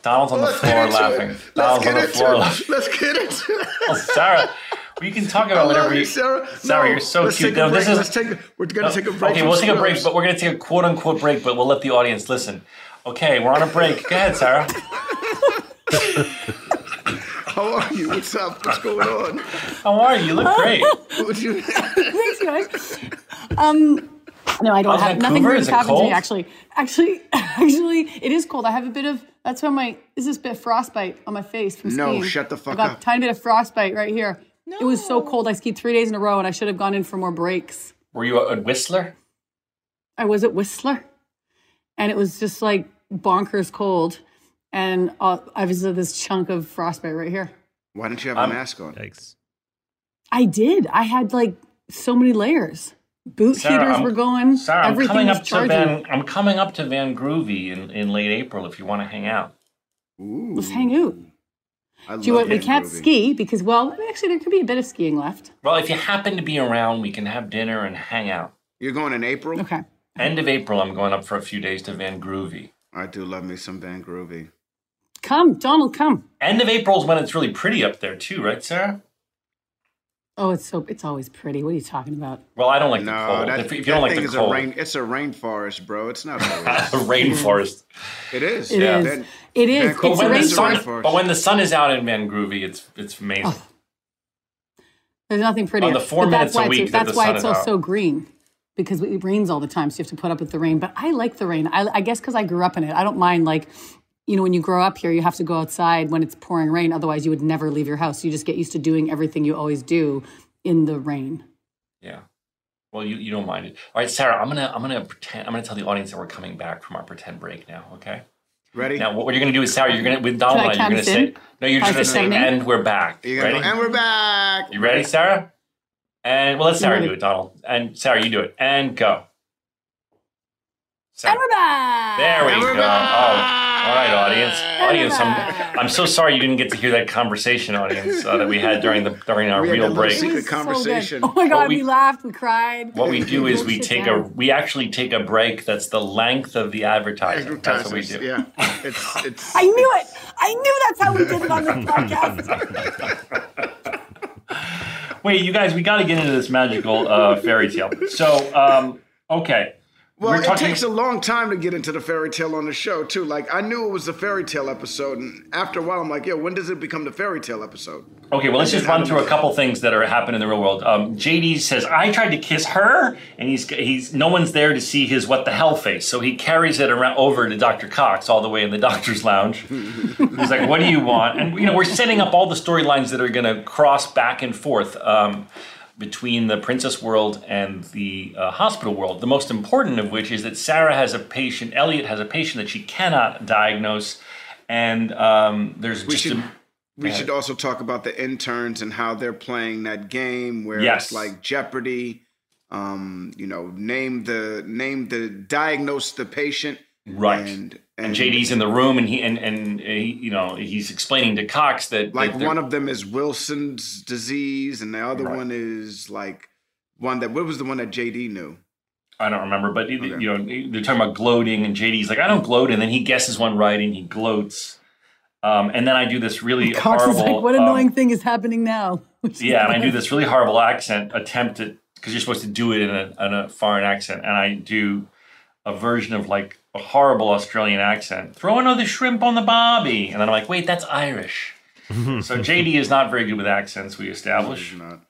Donald's on the floor laughing. Donald's on the floor laughing. Let's get into it. Oh, Sarah. We can talk about whatever you, Sarah. Sarah, no, you're so let's cute. Take a no, break. This is, let's take a, we're going to no, take a break. Okay, we'll take a break, but we're going to take a quote unquote break, but we'll let the audience listen. Okay, we're on a break. Go ahead, Sarah. How are you? What's up? What's going on? How are you? You look great. Thanks, guys. Um, no, I don't have nothing great happened to me, actually. Actually, actually, it is cold. I have a bit of, that's why my, is this bit of frostbite on my face from skiing. No, shut the fuck up. I got a tiny bit of frostbite right here. No. It was so cold. I skied three days in a row, and I should have gone in for more breaks. Were you at Whistler? I was at Whistler, and it was just like bonkers cold. And uh, I was at this chunk of frostbite right here. Why didn't you have um, a mask on? Yikes. I did. I had like so many layers. boot Sarah, heaters I'm, were going. Sarah, I'm coming up to Van. I'm coming up to Van Groovy in, in late April. If you want to hang out, Ooh. let's hang out. I Do you want? We can't movie. ski because, well, actually, there could be a bit of skiing left. Well, if you happen to be around, we can have dinner and hang out. You're going in April? Okay. End of April, I'm going up for a few days to Van Groovy. I do love me some Van Groovy. Come, Donald, come. End of April is when it's really pretty up there, too, right, Sarah? Oh, it's so it's always pretty. What are you talking about? Well, I don't like no, the cold. That, if, if you that don't like thing the is cold, a rain, it's a rainforest, bro. It's not a rainforest. It is. It yeah. is. Then, it is. It's cool. a rainforest. Sun, but when the sun is out in Van Groovy, it's it's amazing. Oh. There's nothing pretty. On the four but minutes a week, that that's the why sun it's all so green, because it rains all the time, so you have to put up with the rain. But I like the rain. I, I guess because I grew up in it, I don't mind like. You know, when you grow up here, you have to go outside when it's pouring rain. Otherwise, you would never leave your house. You just get used to doing everything you always do in the rain. Yeah. Well, you, you don't mind it. All right, Sarah, I'm gonna I'm gonna pretend I'm gonna tell the audience that we're coming back from our pretend break now. Okay. Ready? Now, what you're gonna do is, Sarah, you're gonna with Donald, you're gonna in? say no. You're just gonna say, and we're back. You're ready? Go, and we're back. You ready, Sarah? And well, let Sarah do it, Donald. And Sarah, you do it. And go. Sarah. And we're back. There we and we're go. Back. Oh. All right, audience. Audience, I'm, I'm so sorry you didn't get to hear that conversation, audience, uh, that we had during the during our we real had break. Secret conversation. So oh my God, we, we laughed, we cried. What we do is we take down. a we actually take a break that's the length of the advertising. That's what we do. Yeah, it's, it's, I knew it. I knew that's how we did it on this podcast. Wait, you guys, we got to get into this magical uh, fairy tale. So, um, okay. Well, it takes a long time to get into the fairy tale on the show, too. Like, I knew it was the fairy tale episode, and after a while, I'm like, yo, when does it become the fairy tale episode? Okay, well, let's just run through a couple things that are happening in the real world. Um, J D says, I tried to kiss her, and he's he's no one's there to see his what the hell face, so he carries it around over to Doctor Cox all the way in the doctor's lounge. He's like, what do you want? And, you know, we're setting up all the storylines that are going to cross back and forth. Um between the princess world and the uh, hospital world, the most important of which is that Sarah has a patient, Elliot has a patient that she cannot diagnose, and um, there's we just should, a... We yeah. should also talk about the interns and how they're playing that game where yes. it's like Jeopardy, um, you know, name the, name the, diagnose the patient. Right. And, and, and J D's in the room, and he and and uh, you know he's explaining to Cox that like that one of them is Wilson's disease, and the other right. one is like one that what was the one that J D knew? I don't remember, but okay. you know they're talking about gloating, and J D's like, I don't gloat, and then he guesses one right, and he gloats, um, and then I do this really and Cox horrible. Is like, what annoying um, thing is happening now? yeah, and I do this really horrible accent attempt at because you're supposed to do it in a in a foreign accent, and I do a version of like. A horrible Australian accent. Throw another shrimp on the barbie, and then I'm like, wait, that's Irish. So J D is not very good with accents. We establish. No, not.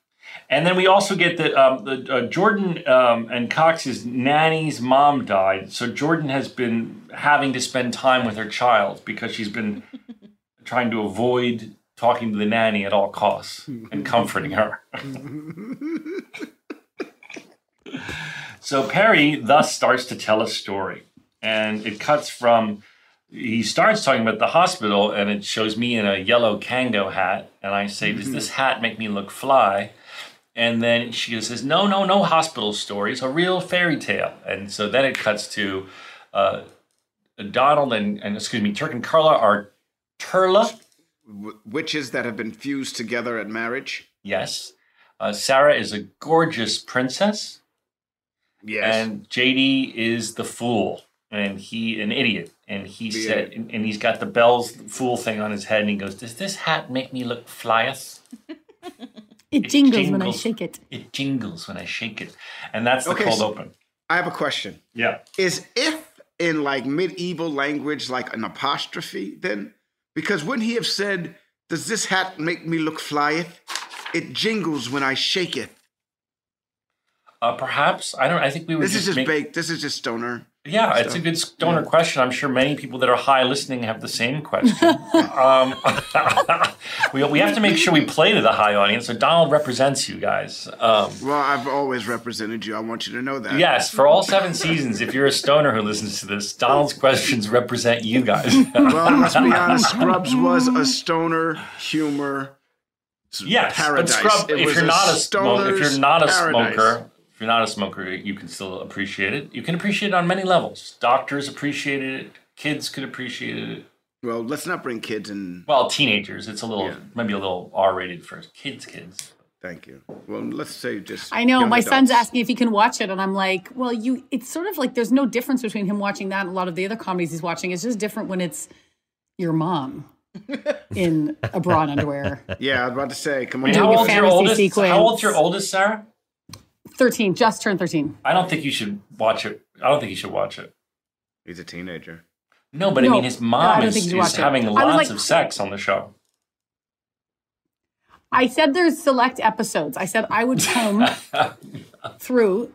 And then we also get that um, the, uh, Jordan um, and Cox's nanny's mom died, so Jordan has been having to spend time with her child because she's been trying to avoid talking to the nanny at all costs and comforting her. So Perry thus starts to tell a story. And it cuts from, he starts talking about the hospital, and it shows me in a yellow Kango hat. And I say, does this hat make me look fly? And then she says, no, no, no hospital story. It's a real fairy tale. And so then it cuts to uh, Donald and, and, excuse me, Turk and Carla are Turla. Witches that have been fused together at marriage. Yes. Uh, Sarah is a gorgeous princess. Yes. And J D is the fool. And he, an idiot, and he the said, idiot. And he's got the Bell's fool thing on his head, and he goes, does this hat make me look flyeth? it, it jingles, jingles when I shake it. It jingles when I shake it. And that's the okay, cold so open. I have a question. Yeah. Is if in like medieval language, like an apostrophe then? Because wouldn't he have said, does this hat make me look flyeth? It jingles when I shake it. Uh, perhaps. I don't, I think we would this just This is just make- baked. This is just stoner. Yeah, it's so, a good stoner yeah. question. I'm sure many people that are high listening have the same question. um, we, we have to make sure we play to the high audience. So Donald represents you guys. Um, well, I've always represented you. I want you to know that. Yes, for all seven seasons, if you're a stoner who listens to this, Donald's questions represent you guys. Well, let's be honest. Scrubs was a stoner humor yes, paradise. Yes, but Scrubs, if, if you're not a smoker, you're not a smoker, you can still appreciate it. You can appreciate it on many levels. Doctors appreciated it. Kids could appreciate it. Well, let's not bring kids in. Well, teenagers. It's a little, yeah. maybe a little R-rated for kids, kids. Thank you. Well, let's say just. I know my adults. Son's asking if he can watch it, and I'm like, well, you. It's sort of like there's no difference between him watching that and a lot of the other comedies he's watching. It's just different when it's your mom in a bra and underwear. Yeah, I was about to say, come on. Wait, how, old's your oldest, how old's your oldest, Sarah? Thirteen, just turned thirteen. I don't think you should watch it. I don't think you should watch it. He's a teenager. No, but no, I mean, his mom is, is having it. lots like, of sex on the show. I said there's select episodes. I said I would come through,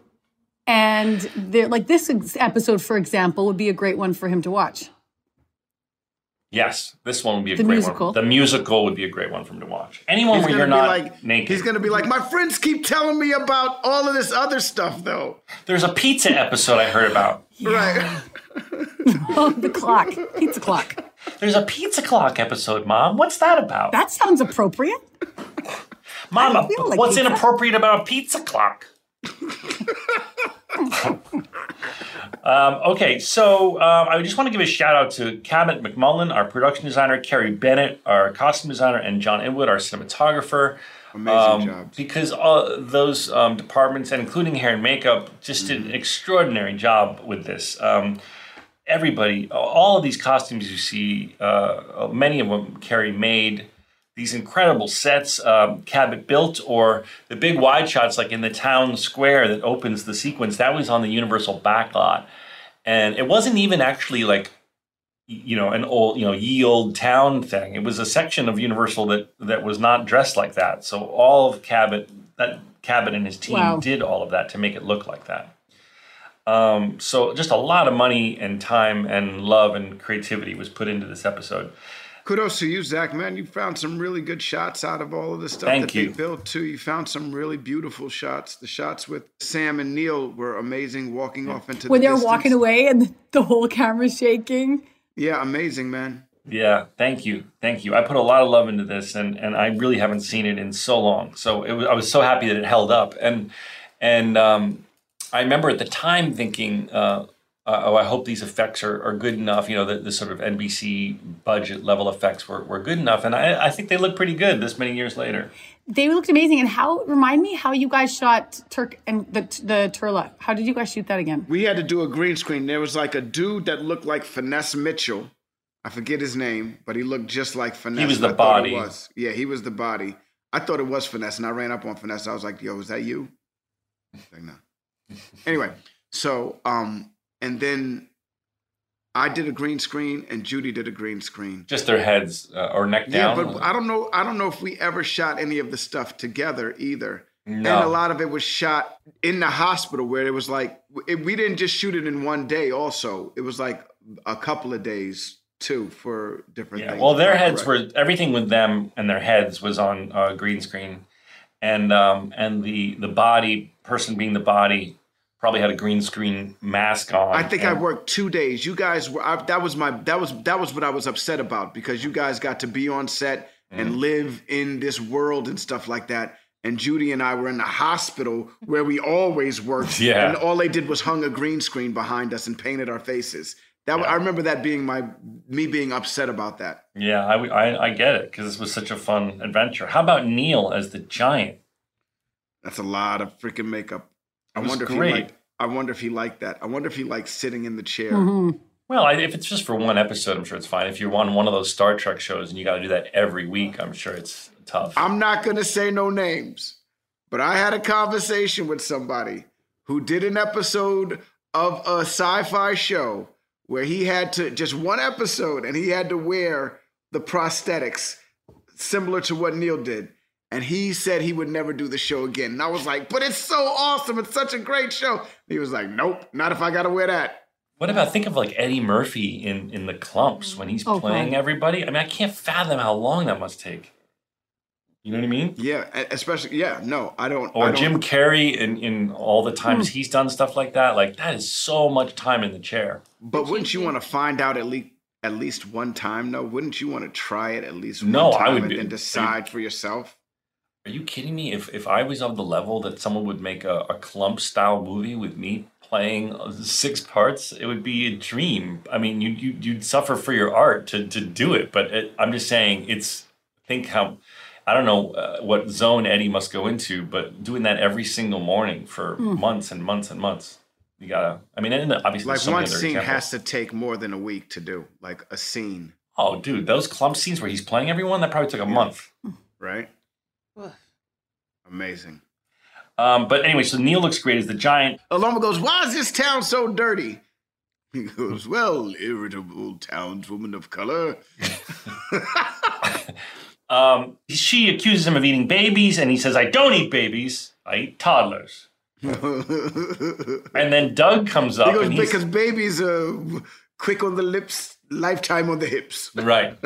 and like this episode, for example, would be a great one for him to watch. Yes, this one would be a the great musical. one. The musical would be a great one for him to watch. Anyone he's where you're not like, naked. He's going to be like, my friends keep telling me about all of this other stuff, though. There's a pizza episode I heard about. Yeah. Right. Oh, the clock. Pizza clock. There's a pizza clock episode, Mom. What's that about? That sounds appropriate. Mama, like what's pizza? inappropriate about a pizza clock? um, okay, so um, I just want to give a shout out to Cabot McMullen, our production designer, Carrie Bennett, our costume designer, and John Inwood, our cinematographer. Amazing um, jobs. Because all those um, departments, and including hair and makeup, just mm-hmm. did an extraordinary job with this. Um, everybody, all of these costumes you see, uh, many of them Carrie made. These incredible sets um, Cabot built, or the big wide shots like in the town square that opens the sequence, that was on the Universal backlot. And it wasn't even actually like, you know, an old, you know, ye old town thing. It was a section of Universal that that was not dressed like that. So all of Cabot, that Cabot and his team wow. did all of that to make it look like that. Um, so just a lot of money and time and love and creativity was put into this episode. Kudos to you, Zach, man. You found some really good shots out of all of the stuff Thank that you. they built, too. You found some really beautiful shots. The shots with Sam and Neil were amazing, walking yeah. off into when the When they're distance. walking away and the whole camera's shaking. Yeah, amazing, man. Yeah, thank you. Thank you. I put a lot of love into this, and, and I really haven't seen it in so long. So it was, I was so happy that it held up. And, and um, I remember at the time thinking... Uh, Uh, oh, I hope these effects are, are good enough. You know, the, the sort of N B C budget level effects were, were good enough. And I, I think they look pretty good this many years later. They looked amazing. And how, remind me how you guys shot Turk and the the Turla. How did you guys shoot that again? We had to do a green screen. There was like a dude that looked like Finesse Mitchell. I forget his name, but he looked just like Finesse. He was the I body. Was. Yeah, he was the body. I thought it was Finesse. And I ran up on Finesse. I was like, yo, is that you? I was like, no. Anyway, so... um. And then I did a green screen, and Judy did a green screen. Just their heads uh, or neck down. Yeah, but I don't know. I don't know if we ever shot any of the stuff together either. No. And a lot of it was shot in the hospital, where it was like it, we didn't just shoot it in one day. Also, it was like a couple of days too for different yeah. things. Well, their heads correct. were everything with them, and their heads was on uh, green screen, and um, and the the body person being the body. Probably had a green screen mask on. I think I worked two days. You guys were I, that was my that was that was what I was upset about, because you guys got to be on set mm. and live in this world and stuff like that. And Judy and I were in the hospital where we always worked. Yeah. And all they did was hung a green screen behind us and painted our faces. That yeah. I remember that being my me being upset about that. Yeah, I I, I get it, because this was such a fun adventure. How about Neil as the giant? That's a lot of freaking makeup. I wonder, if he liked, I wonder if he liked that. I wonder if he liked sitting in the chair. Mm-hmm. Well, I, if it's just for one episode, I'm sure it's fine. If you're on one of those Star Trek shows and you got to do that every week, I'm sure it's tough. I'm not going to say no names, but I had a conversation with somebody who did an episode of a sci-fi show where he had to, just one episode, and he had to wear the prosthetics similar to what Neil did. And he said he would never do the show again. And I was like, but it's so awesome. It's such a great show. And he was like, nope, not if I got to wear that. What about, think of like Eddie Murphy in, in The Clumps when he's oh, playing God. everybody. I mean, I can't fathom how long that must take. You know what I mean? Yeah, especially, yeah, no, I don't. Or I don't. Jim Carrey in, in all the times mm. he's done stuff like that. Like, that is so much time in the chair. But wouldn't you want to find out at least? At least one time, though? Wouldn't you want to try it at least one no, time I would and be, then decide I, for yourself? Are you kidding me? If if I was of the level that someone would make a, a clump style movie with me playing six parts, it would be a dream. I mean, you, you you'd suffer for your art to to do it, but it, I'm just saying, it's think how I don't know uh, what zone Eddie must go into, but doing that every single morning for mm. months and months and months, you gotta. I mean, and obviously, like one scene examples. Has to take more than a week to do, like a scene. Oh, dude, those clump scenes where he's playing everyone that probably took a yeah. month, right? Amazing. Um, but anyway, so Neil looks great as the giant. Aloma goes, why is this town so dirty? He goes, well, irritable townswoman of color. um, she accuses him of eating babies, and he says, I don't eat babies. I eat toddlers. And then Doug comes up. He goes, and because babies are quick on the lips, lifetime on the hips. Right.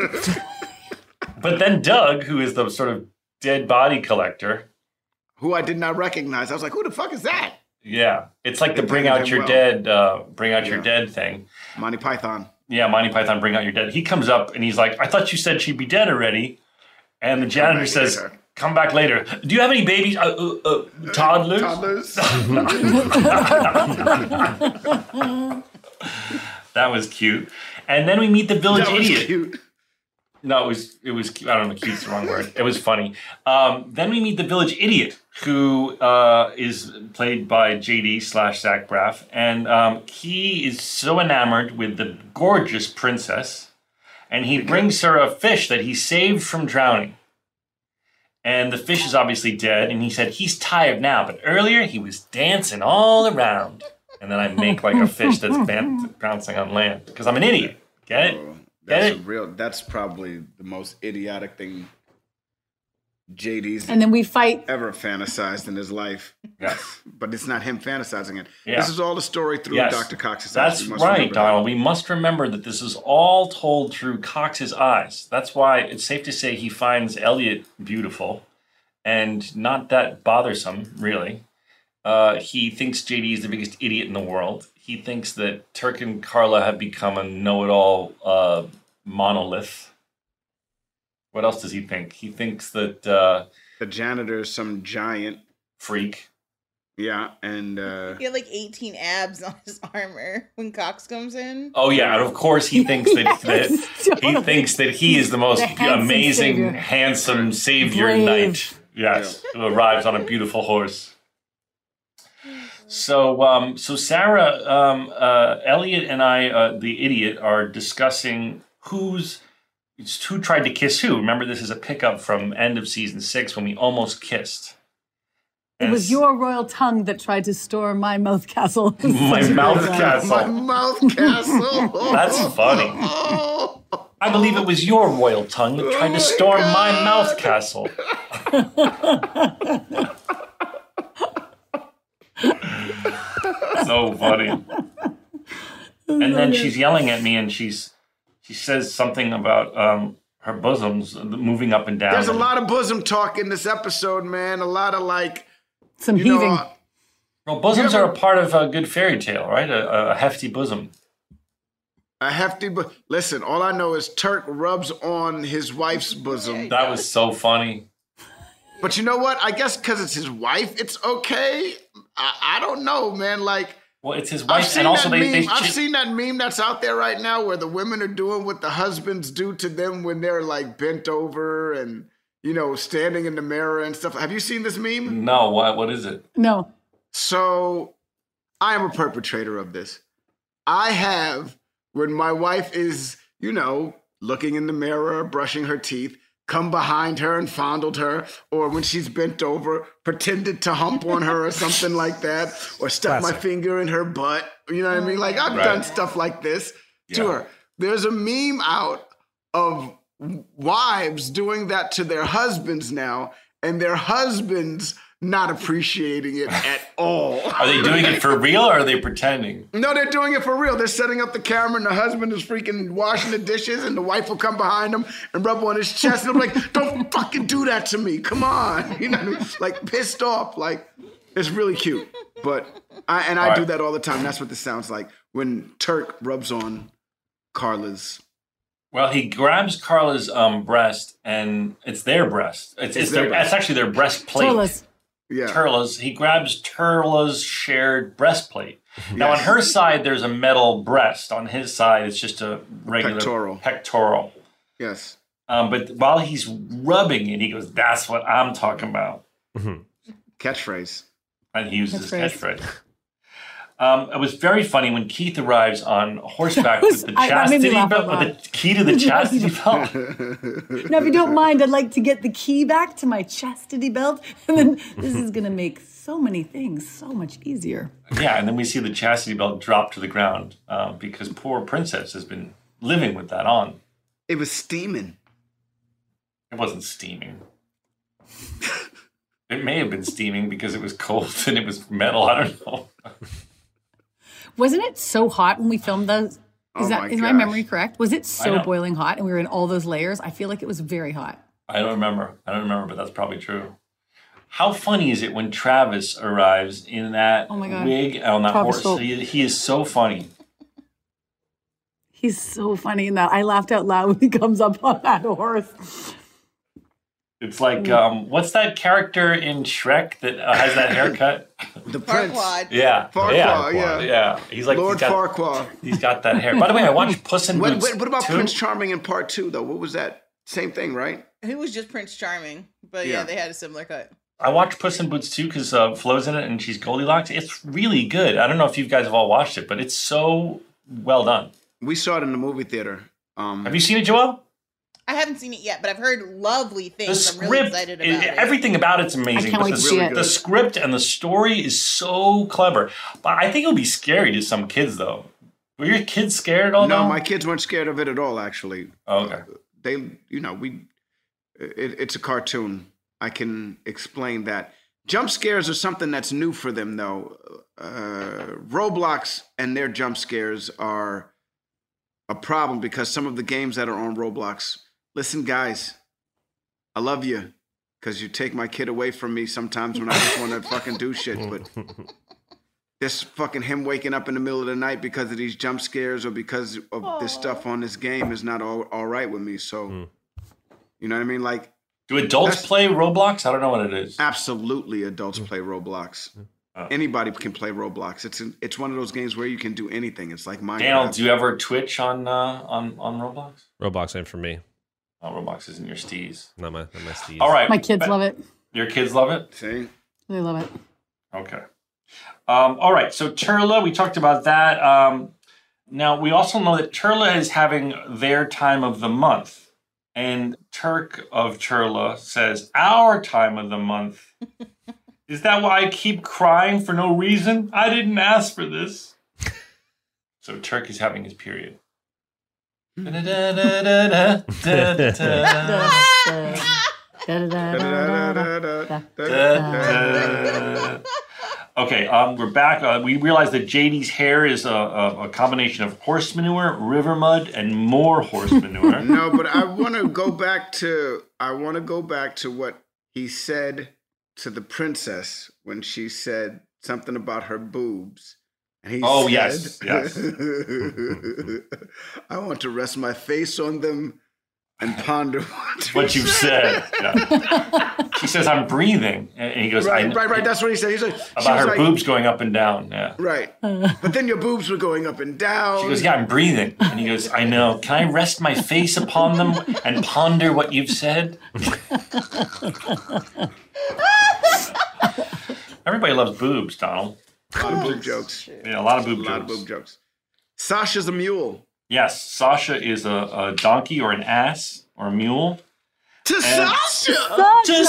But then Doug, who is the sort of dead body collector, who I did not recognize. I was like, who the fuck is that? Yeah. It's like they the bring out your well. dead, uh, bring out yeah. your dead thing. Monty Python. Yeah, Monty Python, bring out your dead. He comes up and he's like, I thought you said she'd be dead already. And the janitor says, later. come back later. Do you have any babies? Uh, uh, uh, toddlers? Toddlers. That was cute. And then we meet the village that was idiot. Cute. No, it was, it was, I don't know, cute's the wrong word. It was funny. Um, then we meet the village idiot, who uh, is played by J D slash Zach Braff. And um, he is so enamored with the gorgeous princess. And he brings her a fish that he saved from drowning. And the fish is obviously dead. And he said, he's tired now. But earlier, he was dancing all around. And then I make like a fish that's ban- bouncing on land. Because I'm an idiot. Get it? That's a real. That's probably the most idiotic thing J D's and then we fight ever fantasized in his life. Yes, but it's not him fantasizing it. Yeah. This is all the story through yes. Doctor Cox's eyes. That's right, Donald. That. We must remember that this is all told through Cox's eyes. That's why it's safe to say he finds Elliot beautiful, and not that bothersome, really. Uh, he thinks J D is the biggest idiot in the world. He thinks that Turk and Carla have become a know-it-all uh, monolith. What else does he think? He thinks that... Uh, the janitor is some giant... freak. Yeah, and... Uh, he had like eighteen abs on his armor when Cox comes in. Oh, yeah, and of course he thinks that, yes, that totally. He thinks that he is the most the handsome amazing, savior. handsome savior Brave. knight. Yes, yeah. Who arrives on a beautiful horse. So, um, so Sarah, um, uh, Elliot, and I, uh, the idiot, are discussing who's it's who tried to kiss who. Remember, this is a pickup from end of season six when we almost kissed. And it was your royal tongue that tried to store my mouth castle. My mouth castle. My mouth castle. That's funny. I believe it was your royal tongue that tried to store oh my, my mouth castle. So funny. And then she's yelling at me, and she's she says something about um, her bosoms moving up and down. There's a lot of bosom talk in this episode, man. A lot of like some heaving. Know, uh, well, bosoms ever, are a part of a good fairy tale, right? A, a hefty bosom. A hefty bosom. Listen, all I know is Turk rubs on his wife's bosom. That was so funny. But you know what? I guess because it's his wife, it's okay. I, I don't know, man. Like, well, it's his wife, and also they, they. I've seen that meme that's out there right now, where the women are doing what the husbands do to them when they're like bent over and you know standing in the mirror and stuff. Have you seen this meme? No. What? What is it? No. So, I am a perpetrator of this. I have when my wife is, you know, looking in the mirror, brushing her teeth, come behind her and fondled her, or when she's bent over, pretended to hump on her or something like that, or stuck Classic. my finger in her butt. You know what I mean? Like, I've right. done stuff like this yeah. to her. There's a meme out of wives doing that to their husbands now, and their husbands not appreciating it at all. Are they doing it for real, or are they pretending? No, they're doing it for real. They're setting up the camera, and the husband is freaking washing the dishes, and the wife will come behind him and rub on his chest, and I'm like, don't fucking do that to me. Come on. You know what I mean? Like, pissed off. Like, it's really cute. But I and I right. do that all the time. That's what this sounds like when Turk rubs on Carla's Well, he grabs Carla's um, breast, and it's their breast. It's, it's, it's their, their breast. It's actually their breastplate. Turla's. Yeah. Turla's. He grabs Turla's shared breastplate. Yes. Now, on her side, there's a metal breast. On his side, it's just a regular pectoral. Pectoral. Yes. Um, but while he's rubbing it, he goes, "That's what I'm talking about." Mm-hmm. Catchphrase. And he uses his catchphrase. Um, it was very funny when Keith arrives on horseback was, with the chastity I, belt, with the key to the chastity belt. Now, if you don't mind, I'd like to get the key back to my chastity belt. And then this is going to make so many things so much easier. Yeah, and then we see the chastity belt drop to the ground uh, because poor Princess has been living with that on. It was steaming. It wasn't steaming. It may have been steaming because it was cold and it was metal. I don't know. Wasn't it so hot when we filmed those? Is oh that my is gosh. my memory correct? Was it so boiling hot and we were in all those layers? I feel like it was very hot. I don't remember. I don't remember, but that's probably true. How funny is it when Travis arrives in that oh wig on that Travis horse? He, he is so funny. He's so funny in that. I laughed out loud when he comes up on that horse. It's like, um, what's that character in Shrek that uh, has that haircut? The Prince. Farquaad. Yeah. Farquaad, yeah. yeah. yeah. He's like, Lord he's got, Farquaad. He's got that hair. By the way, I watched Puss in Boots. What, what about two? Prince Charming in part two, though? What was that? Same thing, right? It was just Prince Charming. But yeah, yeah they had a similar cut. I watched Puss in Boots two because uh, Flo's in it and she's Goldilocks. It's really good. I don't know if you guys have all watched it, but it's so well done. We saw it in the movie theater. Um, have you seen it, Joelle? I haven't seen it yet, but I've heard lovely things. The I'm really excited about is, it. Everything about it's amazing. I can't wait to see it. The script and the story is so clever. But I think it'll be scary to some kids, though. Were your kids scared at all? No, now? my kids weren't scared of it at all, actually. Oh, okay. Uh, they, you know, we. It, it's a cartoon. I can explain that. Jump scares are something that's new for them, though. Uh, Roblox and their jump scares are a problem because some of the games that are on Roblox. Listen, guys, I love you because you take my kid away from me sometimes when I just want to fucking do shit. But this fucking him waking up in the middle of the night because of these jump scares or because of Aww. this stuff on this game is not all, all right with me. So, mm. you know what I mean? Like, do adults play Roblox? I don't know what it is. Absolutely, adults play Roblox. Oh. Anybody can play Roblox. It's an, it's one of those games where you can do anything. It's like Minecraft. Daniel, do you ever Twitch on uh, on on Roblox? Roblox ain't for me. Oh, Roblox isn't your steez. Not my, not my steez. All right. My kids but, love it. Your kids love it? See? They love it. Okay. Um, all right. So Turla, we talked about that. Um, now, we also know that Turla is having their time of the month. And Turk of Turla says, our time of the month. Is that why I keep crying for no reason? I didn't ask for this. So Turk is having his period. Okay, um, we're back. Uh, we realize that J D's hair is a, a, a combination of horse manure, river mud, and more horse manure. No, but I want to go back to I want to go back to what he said to the princess when she said something about her boobs. And he oh, said, yes, yes. I want to rest my face on them and ponder what, what you said. Yeah. She says, I'm breathing. And he goes, right, I, right, right. That's what he said. He said about her like, boobs going up and down. Yeah. Right. But then your boobs were going up and down. She goes, yeah, I'm breathing. And he goes, I know. Can I rest my face upon them and ponder what you've said? Everybody loves boobs, Donald. A lot of boob jokes. Yeah, a lot of boob jokes. A lot of boob jokes. Sasha's a mule. Yes, Sasha is a, a donkey or an ass or a mule. To and Sasha! Sasha! To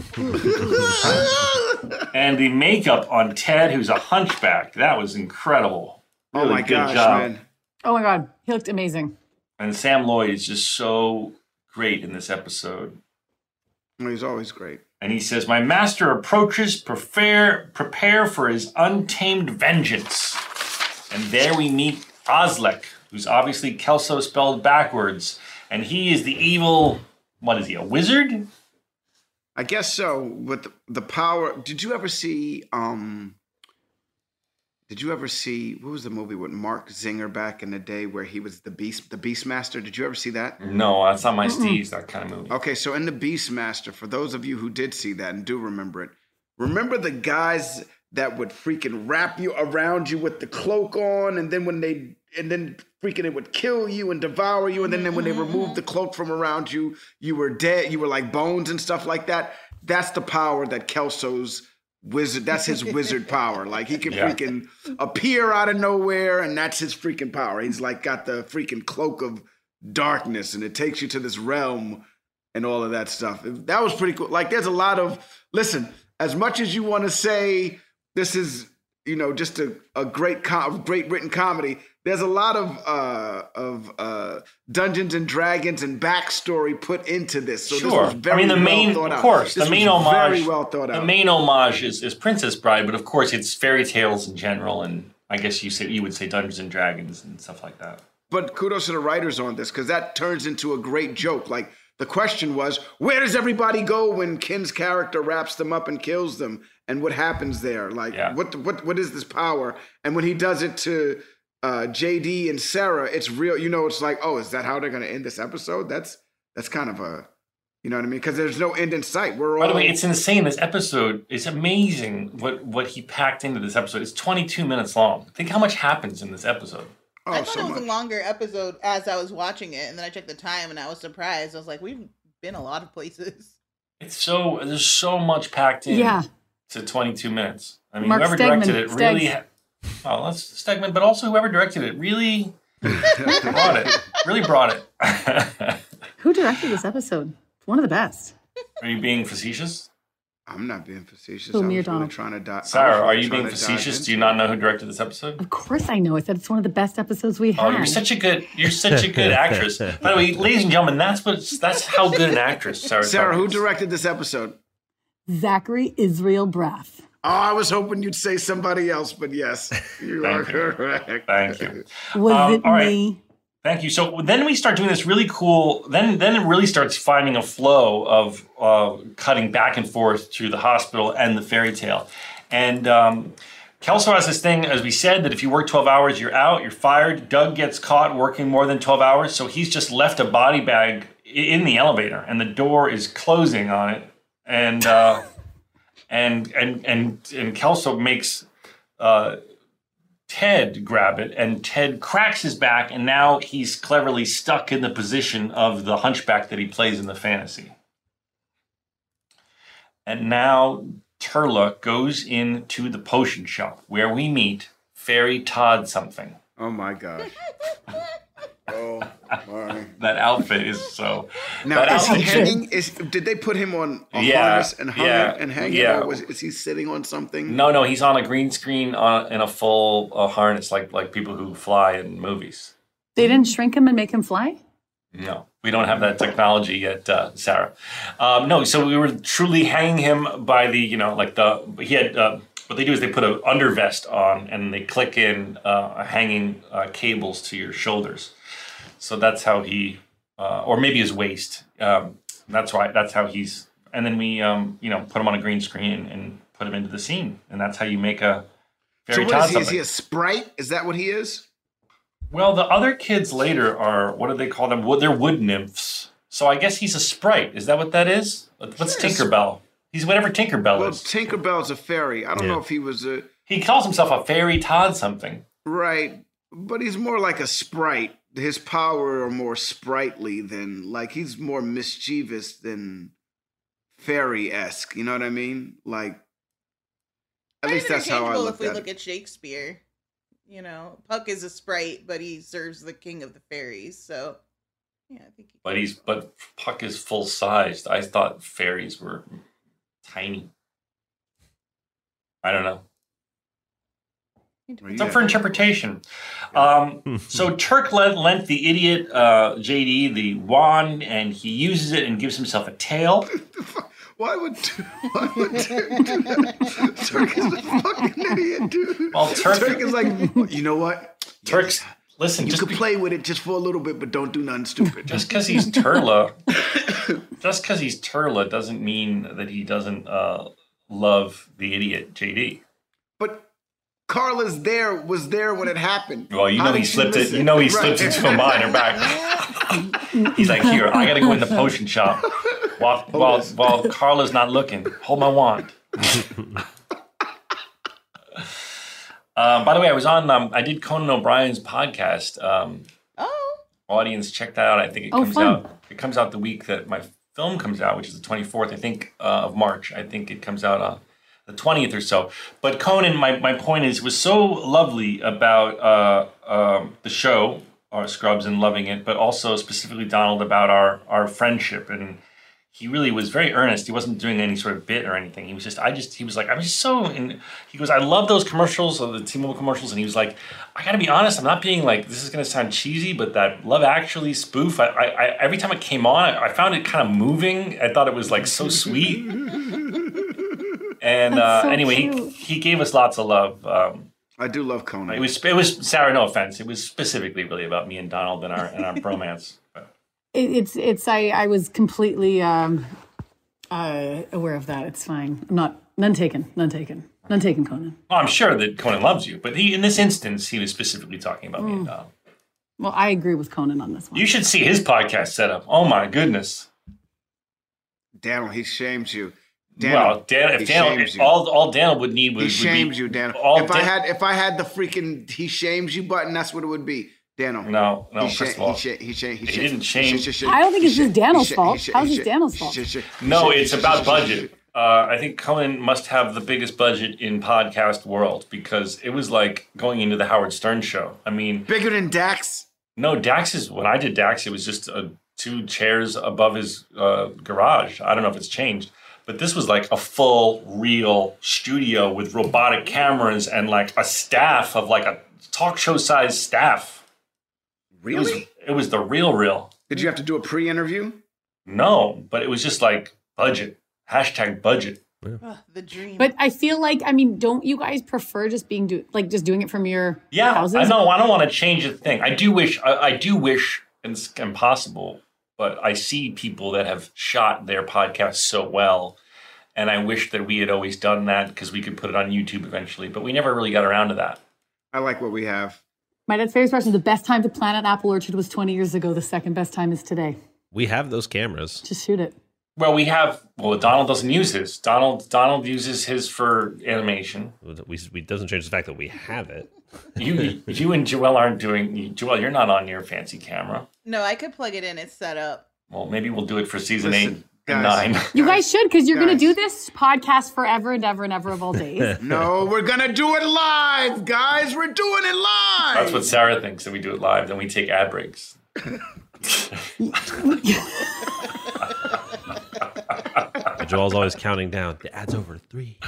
Sasha! And the makeup on Ted, who's a hunchback. That was incredible. Really oh my good gosh, job. man. Oh my God. He looked amazing. And Sam Lloyd is just so great in this episode. He's always great. And he says, my master approaches, prepare prepare for his untamed vengeance. And there we meet Oslek, who's obviously Kelso spelled backwards. And he is the evil, what is he, a wizard? I guess so, with the power. Did you ever see, um, Did you ever see, what was the movie with Mark Zinger back in the day where he was the Beast, the Beastmaster? Did you ever see that? No, that's not my steez, that kind of movie. Okay, so in the Beastmaster, for those of you who did see that and do remember it, remember the guys that would freaking wrap you around you with the cloak on, and then when they, and then freaking it would kill you and devour you, and then, then when they removed the cloak from around you, you were dead, you were like bones and stuff like that. That's the power that Kelso's wizard, that's his wizard power. Like he can yeah. freaking appear out of nowhere, and that's his freaking power. He's like got the freaking cloak of darkness, and it takes you to this realm and all of that stuff. That was pretty cool. Like there's a lot of, listen, as much as you want to say this is, you know, just a, a great com- great written comedy, there's a lot of uh, of uh, Dungeons and Dragons and backstory put into this. So sure. This was very I mean, the well main, thought out. Of course, this the main homage, very well thought out. The main homage is, is Princess Bride, but of course it's fairy tales in general, and I guess you say you would say Dungeons and Dragons and stuff like that. But kudos to the writers on this, because that turns into a great joke. Like the question was, where does everybody go when Ken's character wraps them up and kills them, and what happens there? Like yeah. what what what is this power? And when he does it to Uh, J D and Sarah, it's real, you know, it's like, oh, is that how they're going to end this episode? That's that's kind of a, you know what I mean? Because there's no end in sight. We're all... By the way, it's insane. This episode is amazing what, what he packed into this episode. It's twenty-two minutes long. Think how much happens in this episode. Oh, I thought so it was much. A longer episode as I was watching it, and then I checked the time and I was surprised. I was like, we've been a lot of places. It's so, there's so much packed in yeah. to twenty-two minutes. I mean, Mark whoever Stegman. directed it Steg- really... Ha- Oh, that's Stegman, but also whoever directed it really brought it. Really brought it. Who directed this episode? One of the best. Are you being facetious? I'm not being facetious. I'm really trying to die. Sarah, really are you being facetious? Do you not know who directed this episode? Of course I know. I said it's one of the best episodes we had. Oh, you're such a good, you're such a good actress. By the way, ladies and gentlemen, that's what, that's how good an actress Sarah. Sarah, who directed this episode? Zachary Israel Braff. Oh, I was hoping you'd say somebody else, but yes, you are correct. Thank you. Was um, it all right. me? Thank you. So then we start doing this really cool, then then it really starts finding a flow of uh, cutting back and forth to the hospital and the fairy tale. And um, Kelso has this thing, as we said, that if you work twelve hours, you're out, you're fired. Doug gets caught working more than twelve hours, so he's just left a body bag in the elevator, and the door is closing on it. And... Uh, And and and and Kelso makes uh, Ted grab it, and Ted cracks his back, and now he's cleverly stuck in the position of the hunchback that he plays in the fantasy. And now Turla goes into the potion shop where we meet Fairy Todd something. Oh my gosh. Oh my. That outfit is so. Now is he hanging? Is, did they put him on a yeah, harness and hung yeah, and hanging? Yeah. Or was, is he sitting on something? No, no, he's on a green screen on, in a full uh, harness, like like people who fly in movies. They didn't shrink him and make him fly? No, we don't have that technology yet, uh, Sarah. Um, no, so we were truly hanging him by the, you know, like the he had. Uh, what they do is they put an undervest on and they click in uh, hanging uh, cables to your shoulders. So that's how he, uh, or maybe his waist. Um, that's why. That's how he's. And then we, um, you know, put him on a green screen and put him into the scene. And that's how you make a. Fairy so what is he? Is he a sprite? Is that what he is? Well, the other kids later are. What do they call them? Well, they're wood nymphs. So I guess he's a sprite. Is that what that is? What's sure. Tinkerbell? He's whatever Tinkerbell well, is. Well, Tinkerbell's a fairy. I don't yeah. know if he was a. He calls himself a fairy Todd something. Right, but he's more like a sprite. His power are more sprightly than, like, he's more mischievous than fairy-esque. You know what I mean? Like, at least that's how I look at it. If we look at Shakespeare, you know, Puck is a sprite, but he serves the king of the fairies. So, yeah, I think. He but he's but Puck is full-sized. I thought fairies were tiny. I don't know. It's up for interpretation. Um, so Turk lent, lent the idiot uh, J D the wand, and he uses it and gives himself a tail. Why would why would Turk do that? Turk is a fucking idiot, dude. Well, Turk, Turk is like, you know what? Turk's listen. You could be, play with it just for a little bit, but don't do nothing stupid. Just because he's Turla, just because he's Turla doesn't mean that he doesn't uh, love the idiot J D. But. Carla's there was there when it happened. Well, you know he slipped it. You know he slipped it to a minor back. He's like, here, I got to go in the potion shop while while while Carla's not looking. Hold my wand. Um, by the way, I was on, um, I did Conan O'Brien's podcast. Um, oh. Audience, check that out. I think it comes oh, out, it comes out the week that my film comes out, which is the twenty-fourth, I think, uh, of March. I think it comes out on the twentieth or so. But Conan, my, my point is, was so lovely about uh, uh, the show, our Scrubs, and loving it, but also specifically Donald about our, our friendship. And he really was very earnest. He wasn't doing any sort of bit or anything. He was just, I just, he was like, I'm just so, and he goes, I love those commercials, or the T-Mobile commercials. And he was like, I gotta be honest, I'm not being like, this is gonna sound cheesy, but that Love Actually spoof, I, I, I every time it came on, I, I found it kind of moving. I thought it was like so sweet. And uh, so anyway, he, he gave us lots of love. Um, I do love Conan. It was, it was, Sarah, no offense. It was specifically really about me and Donald and our, and our bromance. It's, it's, I, I was completely um, uh, aware of that. It's fine. I'm not, none taken, none taken, none taken, Conan. Well, I'm sure that Conan loves you, but he, in this instance, he was specifically talking about mm. me and Donald. Well, I agree with Conan on this one. You should see his podcast setup. Oh my goodness. Daniel, he shames you. Daniel, well, Dan, if Daniel, if all all Daniel would need was. He shames you, Daniel. If Dan- I had, if I had the freaking he shames you button, that's what it would be. Daniel. No, no, he first sh- of all. He, sh- he, sh- he, sh- he didn't change. Sh- sh- sh- I don't think it's just Daniel's sh- fault. Sh- How's sh- it Daniel's fault? Sh- sh- no, it's about budget. Uh, I think Conan must have the biggest budget in podcast world because it was like going into the Howard Stern show. I mean. Bigger than Dax? No, Dax is, when I did Dax, it was just uh, two chairs above his uh, garage. I don't know if it's changed. But this was like a full, real studio with robotic cameras and like a staff of like a talk show sized staff. Really? It was, it was the real real. Did you have to do a pre-interview? No, but it was just like budget. Hashtag budget. Yeah. Oh, the dream. But I feel like, I mean, don't you guys prefer just being do like just doing it from your yeah, houses? I know. I don't want to change the thing. I do wish, I, I do wish, and it's impossible, but I see people that have shot their podcasts so well. And I wish that we had always done that because we could put it on YouTube eventually. But we never really got around to that. I like what we have. My dad's favorite expression is the best time to plant an apple orchard was twenty years ago. The second best time is today. We have those cameras. Just shoot it. Well, we have. Well, Donald doesn't use his. Donald Donald uses his for animation. We, we doesn't change the fact that we have it. You you and Joelle aren't doing. Joelle, you're not on your fancy camera. No, I could plug it in. It's set up. Well, maybe we'll do it for season Listen. eight. Nine. You guys should, because you're going to do this podcast forever and ever and ever of all days. No, we're going to do it live, guys. We're doing it live. That's what Sarah thinks, that we do it live. Then we take ad breaks. Joel's always counting down. The ad's over three.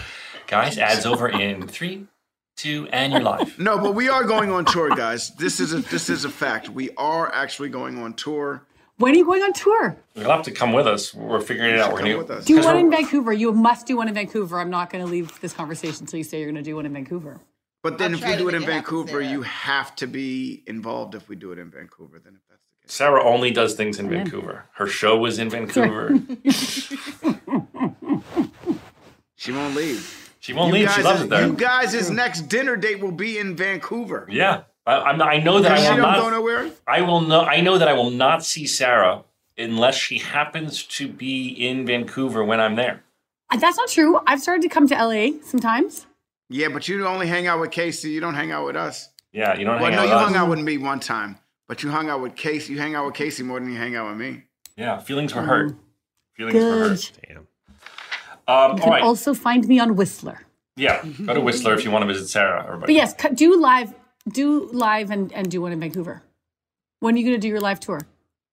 Guys, ad's over in three, two, and you're live. No, but we are going on tour, guys. This is a, this is a fact. We are actually going on tour. When are you going on tour? You'll have to come with us. We're figuring it out. We're new. With do one in Vancouver. You must do one in Vancouver. I'm not going to leave this conversation until you say you're going to do one in Vancouver. But then I'll if we do it in it Vancouver, you have to be involved if we do it in Vancouver. Then if that's the case. Sarah only does things in Amen. Vancouver. Her show was in Vancouver. She won't leave. She won't you leave. She loves is, it there. You guys' next dinner date will be in Vancouver. Yeah. I, I'm not, I know that I will not. Go nowhere? I will know. I know that I will not see Sarah unless she happens to be in Vancouver when I'm there. That's not true. I've started to come to L A sometimes. Yeah, but you only hang out with Casey. You don't hang out with us. Yeah, you don't. Well, hang no, out you with hung us. out with me one time, but you hung out with Casey. You hang out with Casey more than you hang out with me. Yeah, feelings were oh, hurt. Feelings good. were hurt. Damn. Um, you can all right. also find me on Whistler. Yeah, go to Whistler if you want to visit Sarah. Everybody. But yes, do live. Do live and, and do one in Vancouver. When are you going to do your live tour?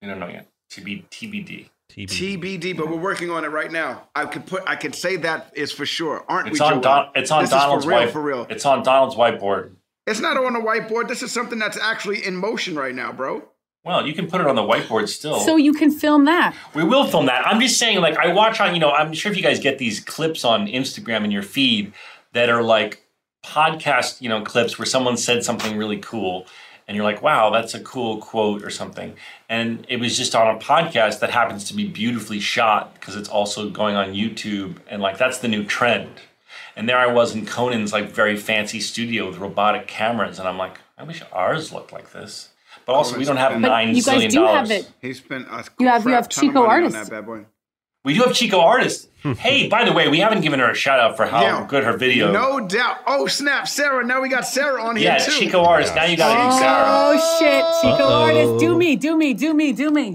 We don't know yet. T B D. T B D. T B D, but we're working on it right now. I could put. I could say that is for sure. Aren't it's we, on Don, It's on this Donald's whiteboard. For real. It's on Donald's whiteboard. It's not on the whiteboard. This is something that's actually in motion right now, bro. Well, you can put it on the whiteboard still. So you can film that. We will film that. I'm just saying, like, I watch on, you know, I'm sure if you guys get these clips on Instagram in your feed that are like, podcast, you know, clips where someone said something really cool and you're like, wow, that's a cool quote or something. And it was just on a podcast that happens to be beautifully shot because it's also going on YouTube. And like, that's the new trend. And there I was in Conan's like very fancy studio with robotic cameras, and I'm like, I wish ours looked like this. But also, we don't have nine zillion dollars. Have he spent a you have you have Chico Artist. That bad boy. We do have Chico Artist. Hey, by the way, we haven't given her a shout out for how yeah. good her video. No doubt. Oh snap, Sarah! Now we got Sarah on yeah, here too. Yeah, Chico Artist. Now you got to oh, do Sarah. Oh shit, Chico Uh-oh. Artist. Do me, do me, do me, do me.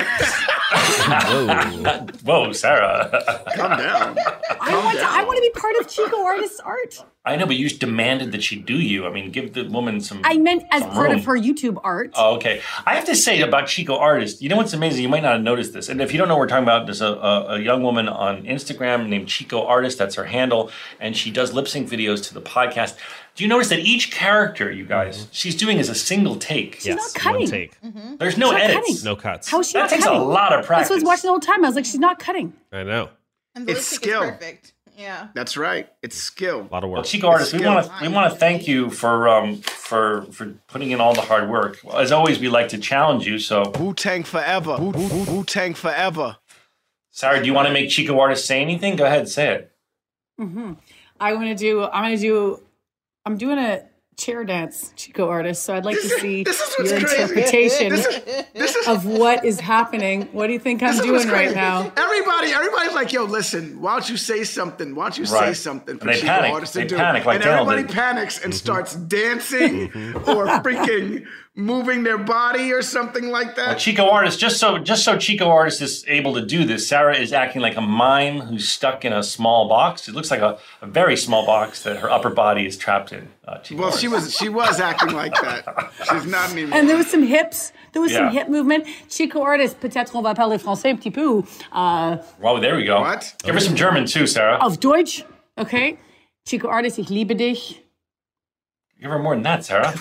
Whoa. Whoa, Sarah. Calm down. I want to. I want to be part of Chico Artist's art. I know, but you demanded that she do you. I mean, give the woman some I meant as part room. Of her YouTube art. Oh, okay. I have to say about Chico Artist, you know what's amazing? You might not have noticed this. And if you don't know what we're talking about, there's a, a, a young woman on Instagram named Chico Artist. That's her handle. And she does lip sync videos to the podcast. Do you notice that each character, you guys, mm-hmm. she's doing is a single take. She's yes. not cutting. One take. Mm-hmm. There's no edits. Cutting. No cuts. How is she that not cutting? That takes a lot of practice. That's what I was watching the whole time. I was like, she's not cutting. I know. And the it's lip sync skill. Is perfect. Yeah, that's right. It's skill. A lot of work. Well, Chico Artist, we want to we want to thank you for um for for putting in all the hard work. As always, we like to challenge you. So Wu Tang forever. Wu Tang forever. Sarah, do you want to make Chico Artist say anything? Go ahead, say it. Mm-hmm. I want to do. I'm going to do. I'm doing a chair dance, Chico Artist. So I'd like this to see is, your crazy. interpretation this is, this is, of what is happening. What do you think I'm doing right now? Everybody, everybody's like, "Yo, listen, why don't you say something? Why don't you right. say something?" For and they Chico panic. Artist they to do. panic like and everybody did. panics and mm-hmm. starts dancing or freaking moving their body or something like that. Well, Chico Artist, just so just so Chico Artist is able to do this, Sarah is acting like a mime who's stuck in a small box. It looks like a, a very small box that her upper body is trapped in. Uh, Chico well, Artist. she was she was acting like that. She's not even. And there was some hips. There was yeah. some hip movement. Chico Artist, peut-être on va parler français un petit peu. Uh, wow, there we go. What? Give her some German too, Sarah. Auf Deutsch, okay. Chico Artist, ich liebe dich. Give her more than that, Sarah.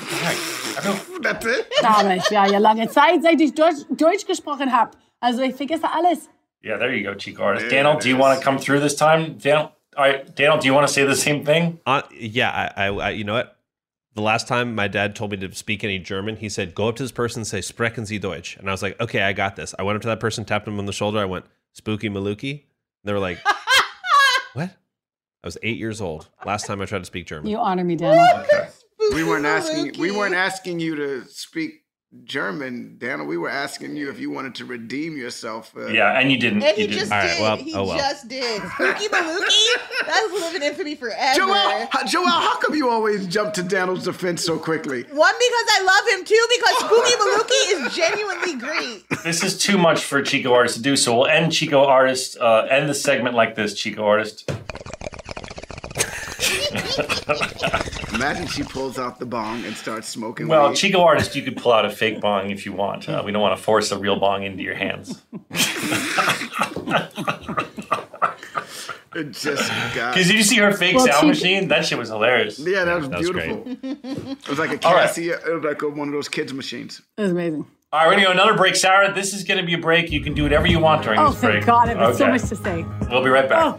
That's it. Damals, ja, ja, lange Zeit, seit ich Deutsch, Deutsch gesprochen habe. Also ich vergesse alles. Yeah, there you go, Chico Artist. Yeah, Daniel, do you want to come through this time? Daniel, all right, Daniel, do you want to say the same thing? Uh, yeah, I, I, you know what? The last time my dad told me to speak any German, he said, go up to this person and say, sprechen Sie Deutsch. And I was like, okay, I got this. I went up to that person, tapped him on the shoulder. I went, spooky Maluki. And they were like, what? I was eight years old. Last time I tried to speak German. You honor me, Daniel. Okay. We weren't asking We weren't asking you to speak German, Daniel. We were asking you if you wanted to redeem yourself. Uh, yeah, and you didn't. And you he didn't. just All did. Right, well, he oh, well. just did. Spooky Maluki? That's living infamy forever. Joelle, Joelle, how come you always jump to Daniel's defense so quickly? One, because I love him. Two, because Spooky Maluki is genuinely great. This is too much for Chico Artist to do, so we'll end Chico Artist, uh, end the segment like this, Chico Artist. Imagine she pulls out the bong and starts smoking. Well, weed. Chico Artist, you could pull out a fake bong if you want. Uh, we don't want to force a real bong into your hands. It just got. Because you see her fake well, sound she... machine? That shit was hilarious. Yeah, that was that beautiful. Was it was like a Casio, right. It was like a, one of those kids' machines. It was amazing. All right, we're going to do another break. Sarah, this is going to be a break. You can do whatever you want during oh, this break. Oh, thank God. I've got okay. so much to say. We'll be right back. Oh.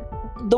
The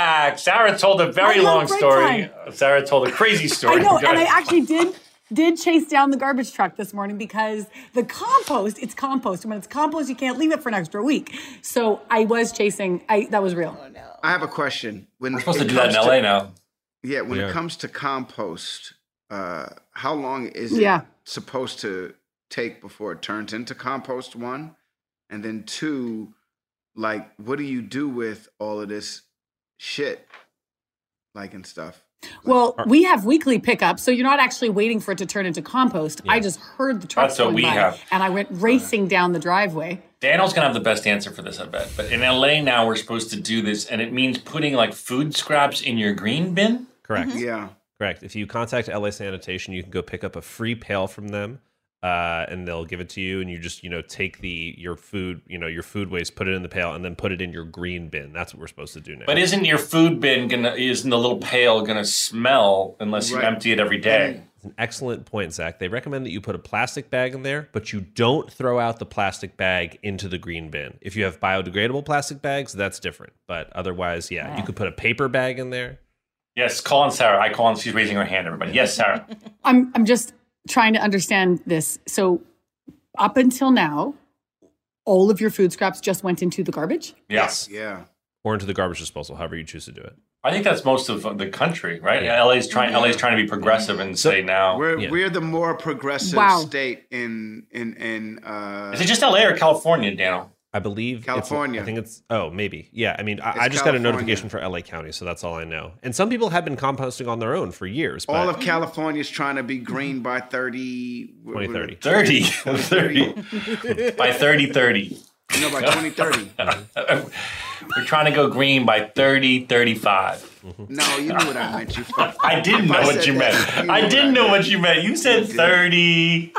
Sarah told a very long story. Time. Sarah told a crazy story. I know, and I actually did did chase down the garbage truck this morning because the compost, it's compost. And when it's compost, you can't leave it for an extra week. So I was chasing. I that was real. Oh, no. I have a question. When we're supposed to do that in L A to, now. Yeah, when yeah. it comes to compost, uh, how long is yeah. it supposed to take before it turns into compost, one? And then two, like, what do you do with all of this shit, like, and stuff? Like, well, we have weekly pickups, so you're not actually waiting for it to turn into compost. Yeah. I just heard the truck That's what we by, have. And I went racing down the driveway. Daniel's going to have the best answer for this, I bet. But in L A now, we're supposed to do this, and it means putting, like, food scraps in your green bin? Correct. Mm-hmm. Yeah. Correct. If you contact L A Sanitation, you can go pick up a free pail from them. Uh, and they'll give it to you, and you just, you know, take the your food, you know, your food waste, put it in the pail, and then put it in your green bin. That's what we're supposed to do now. But isn't your food bin gonna? Isn't the little pail gonna smell unless you right. empty it every day? It's an excellent point, Zach. They recommend that you put a plastic bag in there, but you don't throw out the plastic bag into the green bin. If you have biodegradable plastic bags, that's different. But otherwise, yeah, yeah. you could put a paper bag in there. Yes, call on Sarah. I call on. She's raising her hand. Everybody, yes, Sarah. I'm. I'm just. Trying to understand this. So up until now, all of your food scraps just went into the garbage? Yes. Yeah. Or into the garbage disposal, however you choose to do it. I think that's most of the country, right? Yeah. L A's trying L A's trying to be progressive and so say now. We're yeah. we're the more progressive wow. state in in in uh Is it just L A or California, Daniel? I believe California. It's, I think it's, oh, maybe. Yeah, I mean, I, I just California. got a notification for L A County, so that's all I know. And some people have been composting on their own for years. All but, of California is trying to be green by thirty... twenty thirty. thirty. thirty. By thirty thirty. No, by twenty thirty. We're trying to go green by thirty thirty-five. Mm-hmm. No, you knew what I meant. You I didn't know I what you meant. That, you I didn't know what you meant. You said you thirty.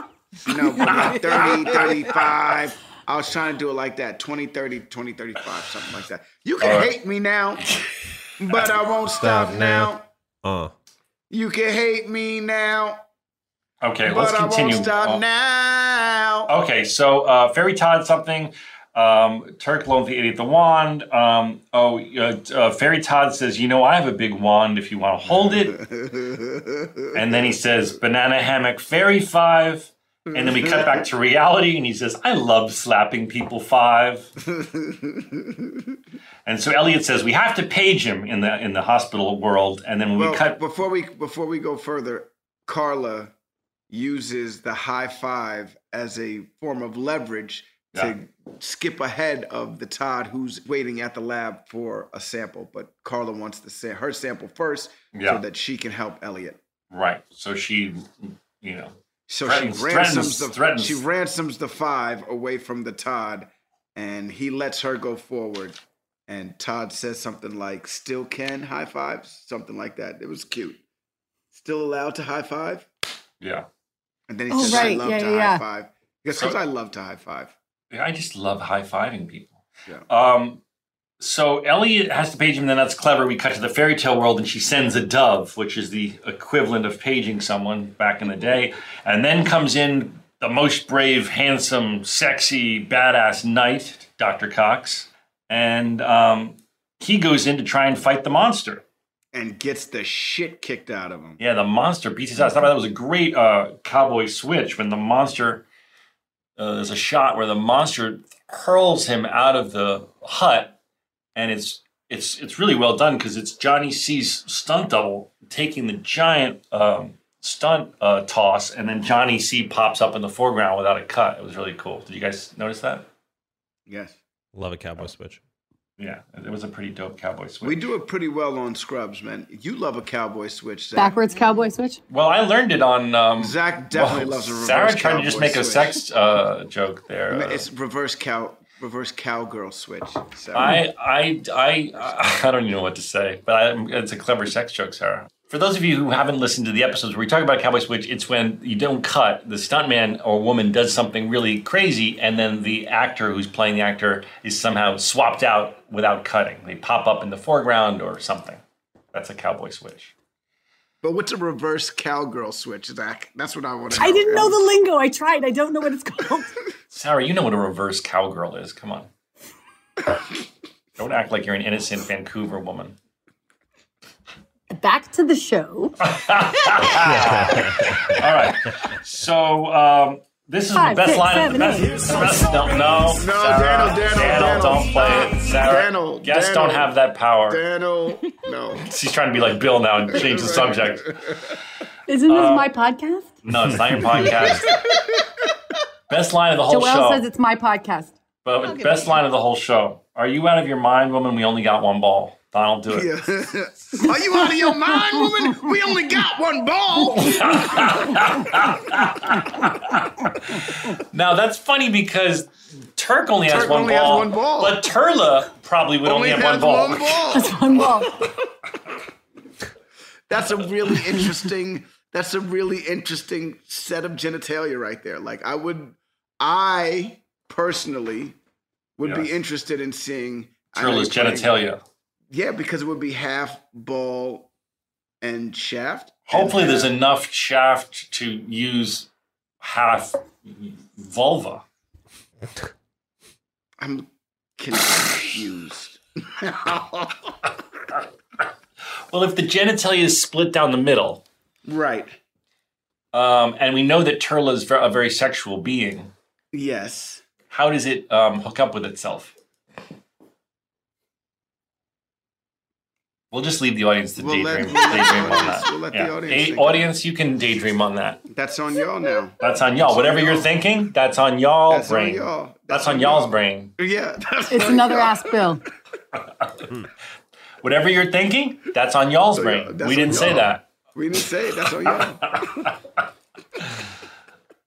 No, but thirty, thirty-five... I was trying to do it like that, twenty thirty, twenty thirty-five, something like that. You can right. hate me now, but I won't stop, stop now. now. Uh. You can hate me now. Okay, but let's continue. I won't stop uh. now. Okay, so uh, Fairy Todd something. Um, Turk loaned the idiot the wand. Um, oh, uh, uh, Fairy Todd says, you know, I have a big wand if you want to hold it. And then he says, Banana Hammock Fairy Five. And then we cut back to reality, and he says, I love slapping people, five. And so Elliot says, we have to page him in the in the hospital world. And then when well, we cut... Before we, before we go further, Carla uses the high five as a form of leverage to yeah. skip ahead of the Todd who's waiting at the lab for a sample. But Carla wants to say her sample first yeah. so that she can help Elliot. Right. So she, you know... So threatens, she ransoms threatens, the threatens. she ransoms the five away from the Todd, and he lets her go forward. And Todd says something like, "Still can high fives," something like that. It was cute. Still allowed to high five? Yeah. And then he oh, says, right. I love yeah, to yeah. high five. Because so, I love to high five. Yeah, I just love high fiving people. Yeah. Um, so Ellie has to page him, then that's clever. We cut to the fairy tale world, and she sends a dove, which is the equivalent of paging someone back in the day. And then comes in the most brave, handsome, sexy, badass knight, Doctor Cox. And um, he goes in to try and fight the monster. And gets the shit kicked out of him. Yeah, the monster beats his ass. I thought that was a great uh, cowboy switch when the monster, uh, there's a shot where the monster hurls him out of the hut. And it's it's it's really well done because it's Johnny C's stunt double taking the giant um, stunt uh, toss. And then Johnny C pops up in the foreground without a cut. It was really cool. Did you guys notice that? Yes. Love a cowboy switch. Yeah, it was a pretty dope cowboy switch. We do it pretty well on Scrubs, man. You love a cowboy switch, Zach. Backwards cowboy switch? Well, I learned it on... Um, Zach definitely well, loves a reverse Sarah cowboy Sarah tried to just make switch. a sex uh, joke there. Uh, it's reverse cow, reverse cowgirl switch. Sarah. I, I, I, I don't even know what to say, but I, it's a clever sex joke, Sarah. For those of you who haven't listened to the episodes where we talk about cowboy switch, it's when you don't cut. The stuntman or woman does something really crazy, and then the actor who's playing the actor is somehow swapped out without cutting. They pop up in the foreground or something. That's a cowboy switch. But what's a reverse cowgirl switch, Zach? That's what I want to know. I didn't know the lingo. I tried. I don't know what it's called. Sarah, you know what a reverse cowgirl is. Come on. Don't act like you're an innocent Vancouver woman. Back to the show. All right. So um, this is Five, the best six, line seven, of the best. The best no, no, no Sarah, Daniel, Daniel, Daniel, don't play it. Sarah, Daniel, guests Daniel, don't have that power. Daniel, no. She's trying to be like Bill now and change the subject. Isn't this um, my podcast? No, it's not your podcast. Best line of the whole Joelle show. Joelle says it's my podcast. But okay, best line of the whole show. Are you out of your mind, woman? We only got one ball. Donald, do it. Yeah. Are you out of your mind, woman? We only got one ball. Now, that's funny because Turk only, Turk has, one only ball, has one ball, but Turla probably would only, only have one ball. One ball. That's one ball. That's a really interesting, that's a really interesting set of genitalia right there. Like, I would, I personally would yes. be interested in seeing Turla's genitalia. Yeah, because it would be half ball and shaft. Hopefully, and there's enough shaft to use half vulva. I'm confused. Well, if the genitalia is split down the middle. Right. Um, and we know that Turla is a very sexual being. Yes. How does it um, hook up with itself? We'll just leave the audience to we'll daydream, let, we'll daydream let on that. We'll let yeah. the audience, A- audience you can daydream on that. That's on y'all now. That's on y'all. That's Whatever on you're y'all. thinking, that's on y'all that's brain. On y'all. That's, that's on y'all's y'all. brain. Yeah. That's it's another y'all. ass bill. Whatever you're thinking, that's on y'all's so, brain. That's we didn't y'all. say that. We didn't say it. That's on y'all.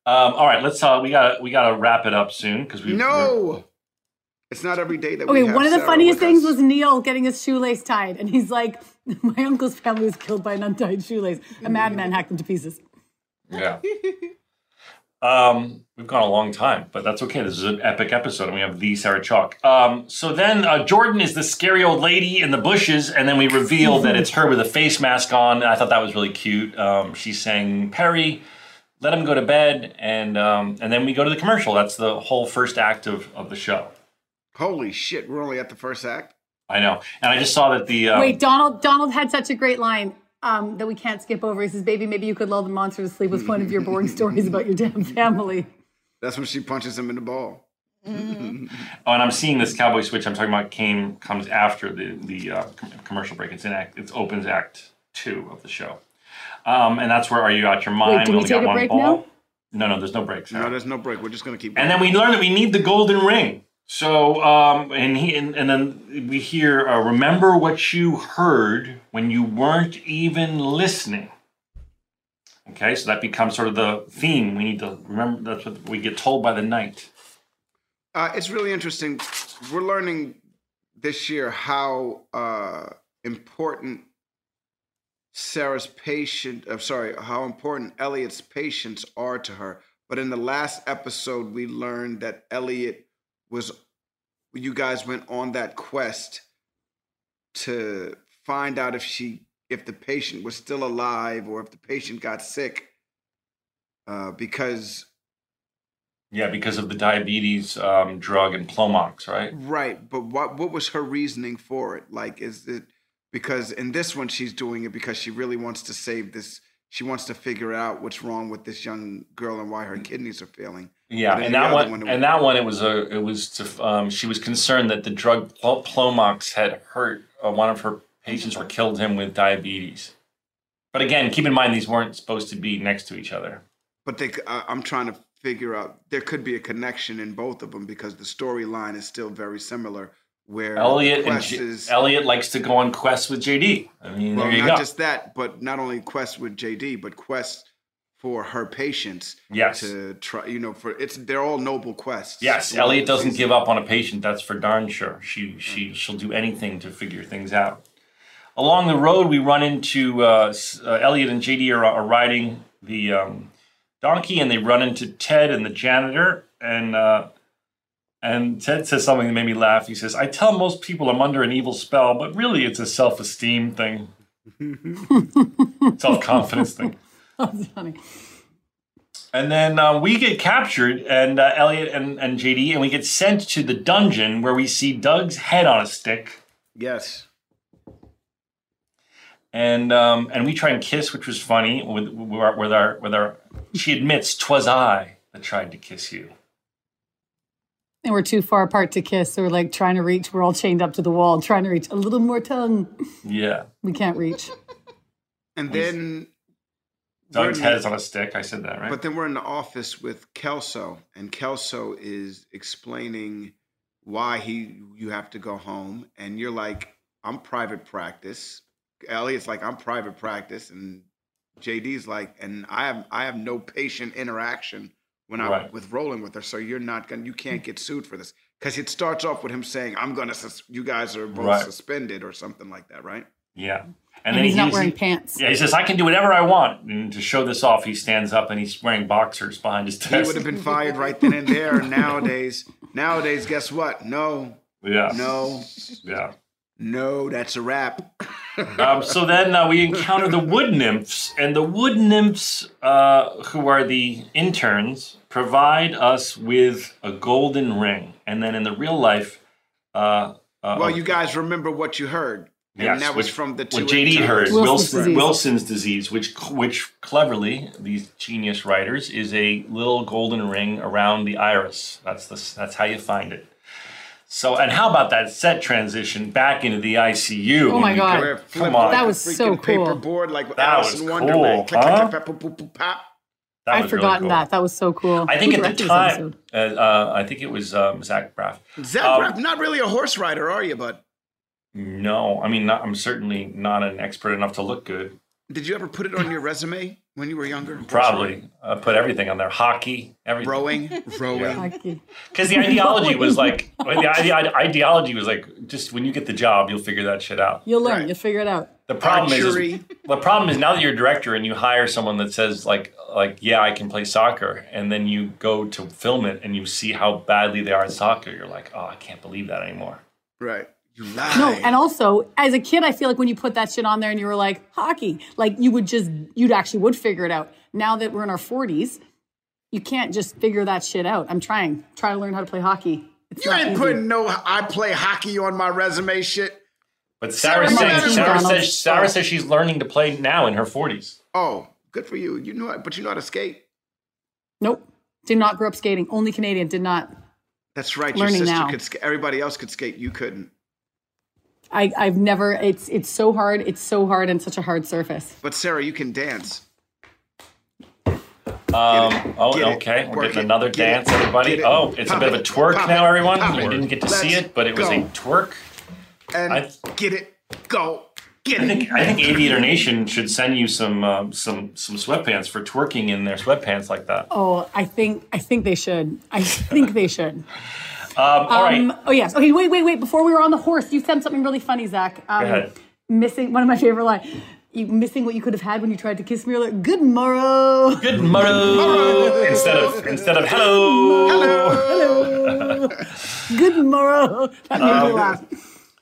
um, all right, let's uh, we gotta we gotta wrap it up soon because we no. It's not every day that okay, we have Okay, one of the Sarah funniest things was Neil getting his shoelace tied. And he's like, my uncle's family was killed by an untied shoelace. A madman hacked him to pieces. Yeah. um, we've gone a long time, but that's okay. This is an epic episode, and we have the Sarah Chalke. Um, so then uh, Jordan is the scary old lady in the bushes, and then we reveal that it's her with a face mask on. I thought that was really cute. Um, she sang Perry, let him go to bed, and um, and then we go to the commercial. That's the whole first act of, of the show. Holy shit, we're only at the first act. I know. And I just saw that the... Um, Wait, Donald Donald had such a great line um, that we can't skip over. He says, baby, maybe you could lull the monster to sleep with one of your boring stories about your damn family. That's when she punches him in the ball. Mm. Oh, and I'm seeing this cowboy switch I'm talking about came comes after the, the uh, commercial break. It's in act. It opens act two of the show. Um, and that's where Are You Out Your Mind? Wait, do we, we take got a break now? No, no, there's no break. Sarah. No, there's no break. We're just going to keep going. And then we learn that we need the golden ring. So, um, and he, and, and then we hear, uh, remember what you heard when you weren't even listening. Okay, so that becomes sort of the theme. We need to remember. That's what we get told by the night. Uh, it's really interesting. We're learning this year how uh, important Sarah's patient. I'm sorry, how important Elliot's patients are to her. But in the last episode, we learned that Elliot was. You guys went on that quest to find out if she. If the patient was still alive or if the patient got sick uh, because... Yeah, because of the diabetes um, drug and Plomox, right? Right, but what what was her reasoning for it? Like, is it... Because in this one, she's doing it because she really wants to save this... She wants to figure out what's wrong with this young girl and why her kidneys are failing. Yeah, and that one, one and was, that one, it was a, it was to, um, she was concerned that the drug Pl- Plomox had hurt uh, one of her... Patients were killed him with diabetes. But again, keep in mind, these weren't supposed to be next to each other. But they, uh, I'm trying to figure out, there could be a connection in both of them because the storyline is still very similar. Where Elliot and J- is, Elliot likes to go on quests with J D. I mean, well, there you not go. Just that, but not only quests with J D, but quests for her patients. Yes. To try, you know, for it's they're all noble quests. Yes, Elliot doesn't season. give up on a patient. That's for darn sure. She she she'll do anything to figure things out. Along the road, we run into uh, uh, Elliot and J D are, are riding the um, donkey, and they run into Ted and the janitor. And uh, and Ted says something that made me laugh. He says, "I tell most people I'm under an evil spell, but really it's a self-esteem thing, self-confidence thing." That's funny. And then uh, we get captured, and uh, Elliot and, and J D, and we get sent to the dungeon where we see Doug's head on a stick. Yes. And um, and we try and kiss, which was funny. With, with our, with our, with our, she admits, "'Twas I that tried to kiss you." And we're too far apart to kiss. So we're like trying to reach. We're all chained up to the wall, trying to reach a little more tongue. Yeah, we can't reach. And then Doug's head is on a stick. I said that right. But then we're in the office with Kelso, and Kelso is explaining why he you have to go home, and you're like, "I'm private practice." Elliot's like, "I'm private practice," and J D's like, "And I have I have no patient interaction when I'm right. with rolling with her, so you're not gonna you can't get sued for this." Because it starts off with him saying, "I'm gonna sus- you guys are both right. suspended" or something like that, right? Yeah, and, and then he's, he's not wearing he, pants. Yeah, he says, "I can do whatever I want," and to show this off, he stands up and he's wearing boxers behind his desk. He would have been fired right then and there. nowadays, nowadays, guess what? No, yeah, no, yeah. No, that's a wrap. um, so then uh, we encounter the wood nymphs, and the wood nymphs, uh, who are the interns, provide us with a golden ring. And then in the real life... Uh, uh, well, you guys remember what you heard. And yes, that was which, from the two what J D interns. Heard, Wilson's, Wilson, disease. Wilson's disease, which, which cleverly, these genius writers, is a little golden ring around the iris. That's the, that's how you find it. So, and how about that set transition back into the I C U? Oh, my God. Come, Come on. That was so cool. Paperboard like that Alice was in Wonderland. Cool, huh? I'd forgotten really cool. that. That was so cool. I think Who at the time, uh, uh, I think it was um, Zach Braff. Zach um, Braff, not really a horse rider, are you, bud? No. I mean, not, I'm certainly not an expert enough to look good. Did you ever put it on your resume when you were younger? Probably. I uh, put everything on there. Hockey, everything. Rowing, rowing. Because the ideology was like, the ideology was like, just when you get the job, you'll figure that shit out. You'll learn. Right. You'll figure it out. The problem is, is, the problem is now that you're a director and you hire someone that says like, like, yeah, I can play soccer. And then you go to film it and you see how badly they are at soccer. You're like, oh, I can't believe that anymore. Right. You lie. No, and also, as a kid, I feel like when you put that shit on there and you were like, hockey, like you would just, you'd actually would figure it out. Now that we're in our forties, you can't just figure that shit out. I'm trying, trying to learn how to play hockey. It's you ain't easy. Putting no, I play hockey on my resume shit. But Sarah, Sarah, says, Sarah, says, Sarah says she's learning to play now in her forties. Oh, good for you. You know, but you know how to skate. Nope. Did not grow up skating. Only Canadian. Did not. That's right. Learning your sister now. Could skate. Everybody else could skate. You couldn't. I, I've never, it's it's so hard, it's so hard and such a hard surface. But Sarah, you can dance. Um, it, oh, okay. It, We're getting it, another get dance, it, everybody. It, oh, it's a bit of a twerk it, now, everyone. We didn't get to Let's see it, but it was go. a twerk. And I, get it, go, Get I think, I think Aviator Nation should send you some uh, some some sweatpants for twerking in their sweatpants like that. Oh, I think I think they should. I think they should. um, all right. Um, oh yes. Okay. Wait. Wait. Wait. Before we were on the horse, you said something really funny, Zach. Um, Go ahead. Missing one of my favorite lines. You missing what you could have had when you tried to kiss me. You're like, good morrow. Good morrow. instead of instead of hello. Hello. Hello. Good morrow. That made um, me laugh.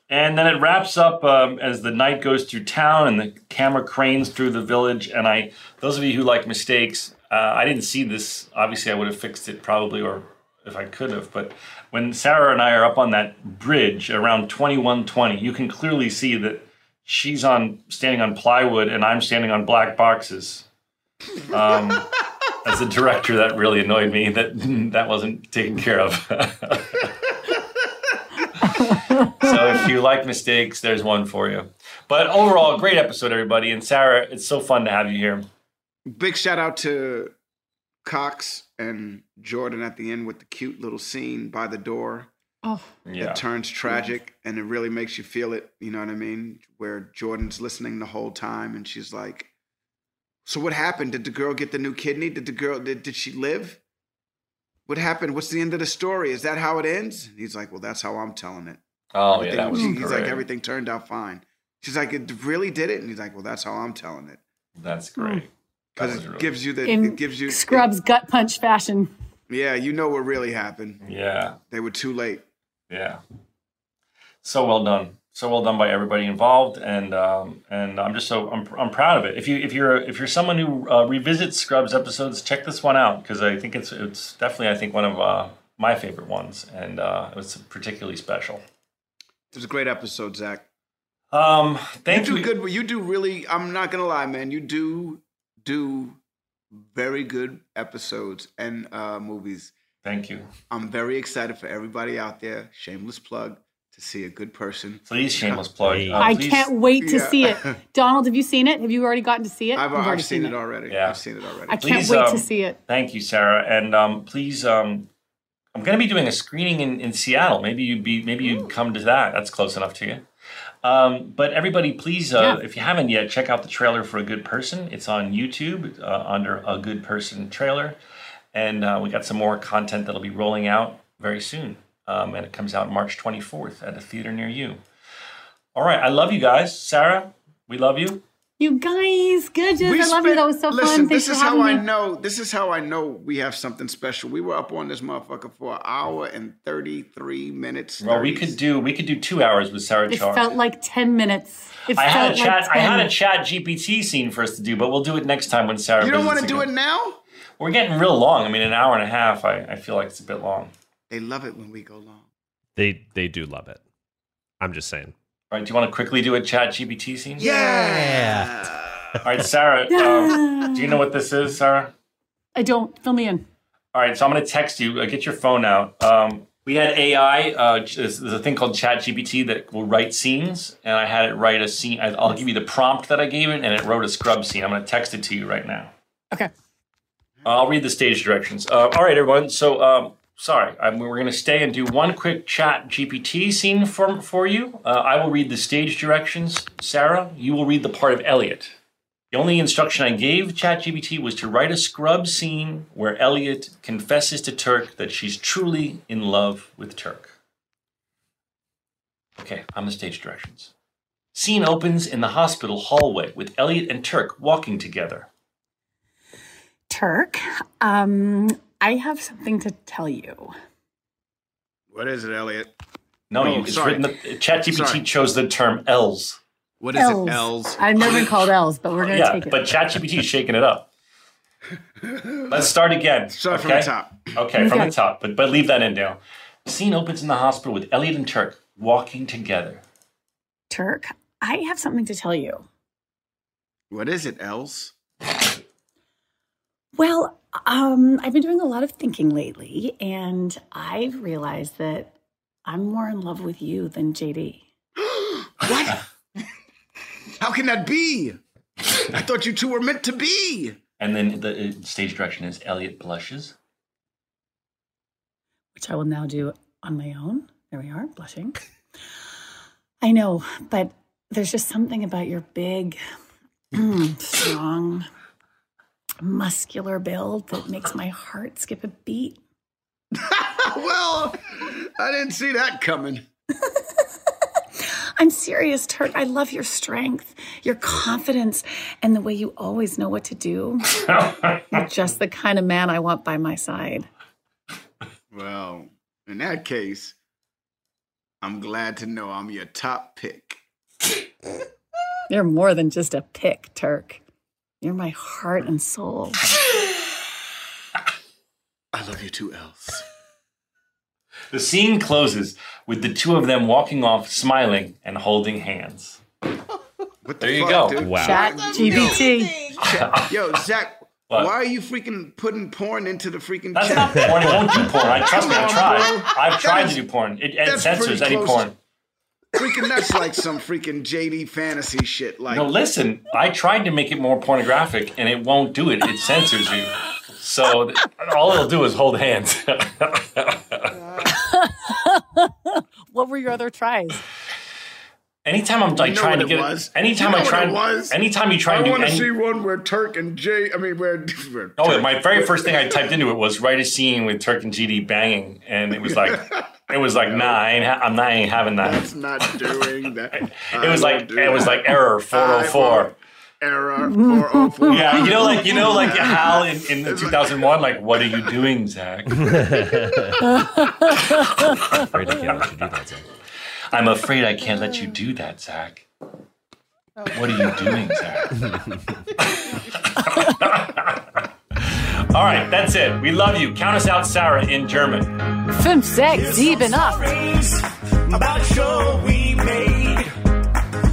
And then it wraps up um, as the night goes through town and the camera cranes through the village. And I, those of you who like mistakes, uh, I didn't see this. Obviously, I would have fixed it probably, or if I could have. But when Sarah and I are up on that bridge around twenty-one twenty, you can clearly see that she's on standing on plywood and I'm standing on black boxes. Um, as a director, that really annoyed me that that wasn't taken care of. So if you like mistakes, there's one for you. But overall, great episode, everybody. And Sarah, it's so fun to have you here. Big shout out to Cox and Jordan at the end with the cute little scene by the door. Oh, yeah. It turns tragic and it really makes you feel it. You know what I mean? Where Jordan's listening the whole time and she's like, so what happened? Did the girl get the new kidney? Did the girl, did, did she live? What happened? What's the end of the story? Is that how it ends? And he's like, well, that's how I'm telling it. Oh, everything, yeah, that was He's great. Like, everything turned out fine. She's like, it really did it? And he's like, well, that's how I'm telling it. That's great. Because that it really... gives you the... In it gives you Scrubs it, gut punch fashion. Yeah, you know what really happened. Yeah. They were too late. Yeah. So well done. So well done by everybody involved. And um, and I'm just so... I'm, I'm proud of it. If, you, if you're if you're someone who uh, revisits Scrubs episodes, check this one out. Because I think it's it's definitely, I think, one of uh, my favorite ones. And uh, it was particularly special. It was a great episode, Zach. Um, thank you. Do you. Good, you do really, I'm not going to lie, man. You do do very good episodes and uh, movies. Thank you. I'm very excited for everybody out there. Shameless plug to see A Good Person. Please, shameless plug. Uh, I please. can't wait to yeah. see it. Donald, have you seen it? Have you already gotten to see it? I've, I've already seen, seen it already. Yeah. I've seen it already. I please, can't wait um, to see it. Thank you, Sarah. And um, please... Um, I'm going to be doing a screening in, in Seattle. Maybe you'd be, maybe you'd come to that. That's close enough to you. Um, but everybody, please, uh, yeah. if you haven't yet, check out the trailer for A Good Person. It's on YouTube uh, under A Good Person trailer. And uh, we got some more content that'll be rolling out very soon. Um, and it comes out March twenty-fourth at a theater near you. All right. I love you guys. Sarah, we love you. You guys, good. I love spent, you. That was so listen, fun. Thanks this is for how I me. know. This is how I know we have something special. We were up on this motherfucker for an hour and thirty-three minutes. Well, thirties. we could do we could do two hours with Sarah Chalke. It Charles. felt like ten minutes. It I felt had a chat. Like I had a chat G P T scene for us to do, but we'll do it next time when Sarah. You don't want to do it now? We're getting real long. I mean, an hour and a half. I, I feel like it's a bit long. They love it when we go long. They they do love it. I'm just saying. All right, do you want to quickly do a ChatGPT scene? Yeah. All right, Sarah, yeah. Um, do you know what this is, Sarah? I don't. Fill me in. All right, so I'm going to text you. Uh, get your phone out. Um, we had A I. Uh, there's a thing called ChatGPT that will write scenes, and I had it write a scene. I, I'll give you the prompt that I gave it, and it wrote a Scrub scene. I'm going to text it to you right now. Okay. Uh, I'll read the stage directions. Uh, all right, everyone. So... Um, Sorry, I mean, we're going to stay and do one quick chat G P T scene for, for you. Uh, I will read the stage directions. Sarah, you will read the part of Elliot. The only instruction I gave ChatGPT was to write a Scrub scene where Elliot confesses to Turk that she's truly in love with Turk. Okay, I'm the stage directions. Scene opens in the hospital hallway with Elliot and Turk walking together. Turk, um... I have something to tell you. What is it, Elliot? No, oh, you, it's sorry. written. The, ChatGPT chose the term L's. What is L's. it, L's? I've never been called L's, but we're going to yeah, take it. But ChatGPT is shaking it up. Let's start again. Start okay? from the top. Okay, from okay. the top. But but leave that in, Dale. The scene opens in the hospital with Elliot and Turk walking together. Turk, I have something to tell you. What is it, L's? Well, um, I've been doing a lot of thinking lately, and I've realized that I'm more in love with you than J D. What? How can that be? I thought you two were meant to be. And then the stage direction is Elliot blushes. Which I will now do on my own. There we are, blushing. I know, but there's just something about your big, strong, muscular build that makes my heart skip a beat. Well, I didn't see that coming. I'm serious, Turk. I love your strength, your confidence, and the way you always know what to do. You're just the kind of man I want by my side. Well, in that case, I'm glad to know I'm your top pick. You're more than just a pick, Turk. You're my heart and soul. I love you too, Els. The scene closes with the two of them walking off, smiling and holding hands. What the there you fuck, go. Dude? Wow. ChatGPT. Yo, Zach, why are you freaking putting porn into the freaking that's chat? That's not porn. It won't do porn. I trust me. I tried. I've tried is, to do porn. It, it censors any porn. Freaking that's like some freaking J D fantasy shit. Like no, listen. I tried to make it more pornographic, and it won't do it. It censors you. So all it'll do is hold hands. What were your other tries? Anytime I'm like you know trying to get, was. anytime you know I try, was. anytime you try I to do, I want to any, see one where Turk and Jay. I mean, where? where oh, Turk. My very first thing I typed into it was write a scene with Turk and G D banging, and it was like, it was like, nah, I ain't, ha- I'm not, I ain't having that. That's not doing that. it I was like, it that. was like error four oh four. Error four oh four. Yeah, you know, like you know, like Hal in, in two thousand one. Like, what are you doing, Zach? I'm afraid I can't let you do that, Zach. I'm afraid I can't let you do that, Zach. What are you doing, Zach? All right, that's it. We love you. Count us out, Sarah, in German. Fünf, sechs, sieben, acht. About a show we made.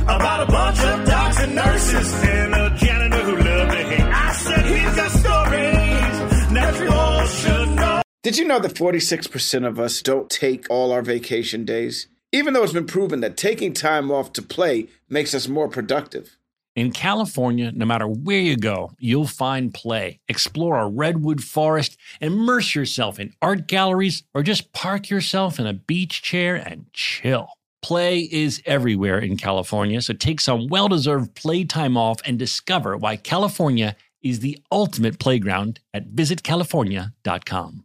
About a bunch of dogs and nurses and a janitor who loved to hate. I said, he's got stories that you all should know. Did you know that forty-six percent of us don't take all our vacation days? Even though it's been proven that taking time off to play makes us more productive. In California, no matter where you go, you'll find play. Explore a redwood forest, immerse yourself in art galleries, or just park yourself in a beach chair and chill. Play is everywhere in California, so take some well-deserved playtime off and discover why California is the ultimate playground at visit california dot com.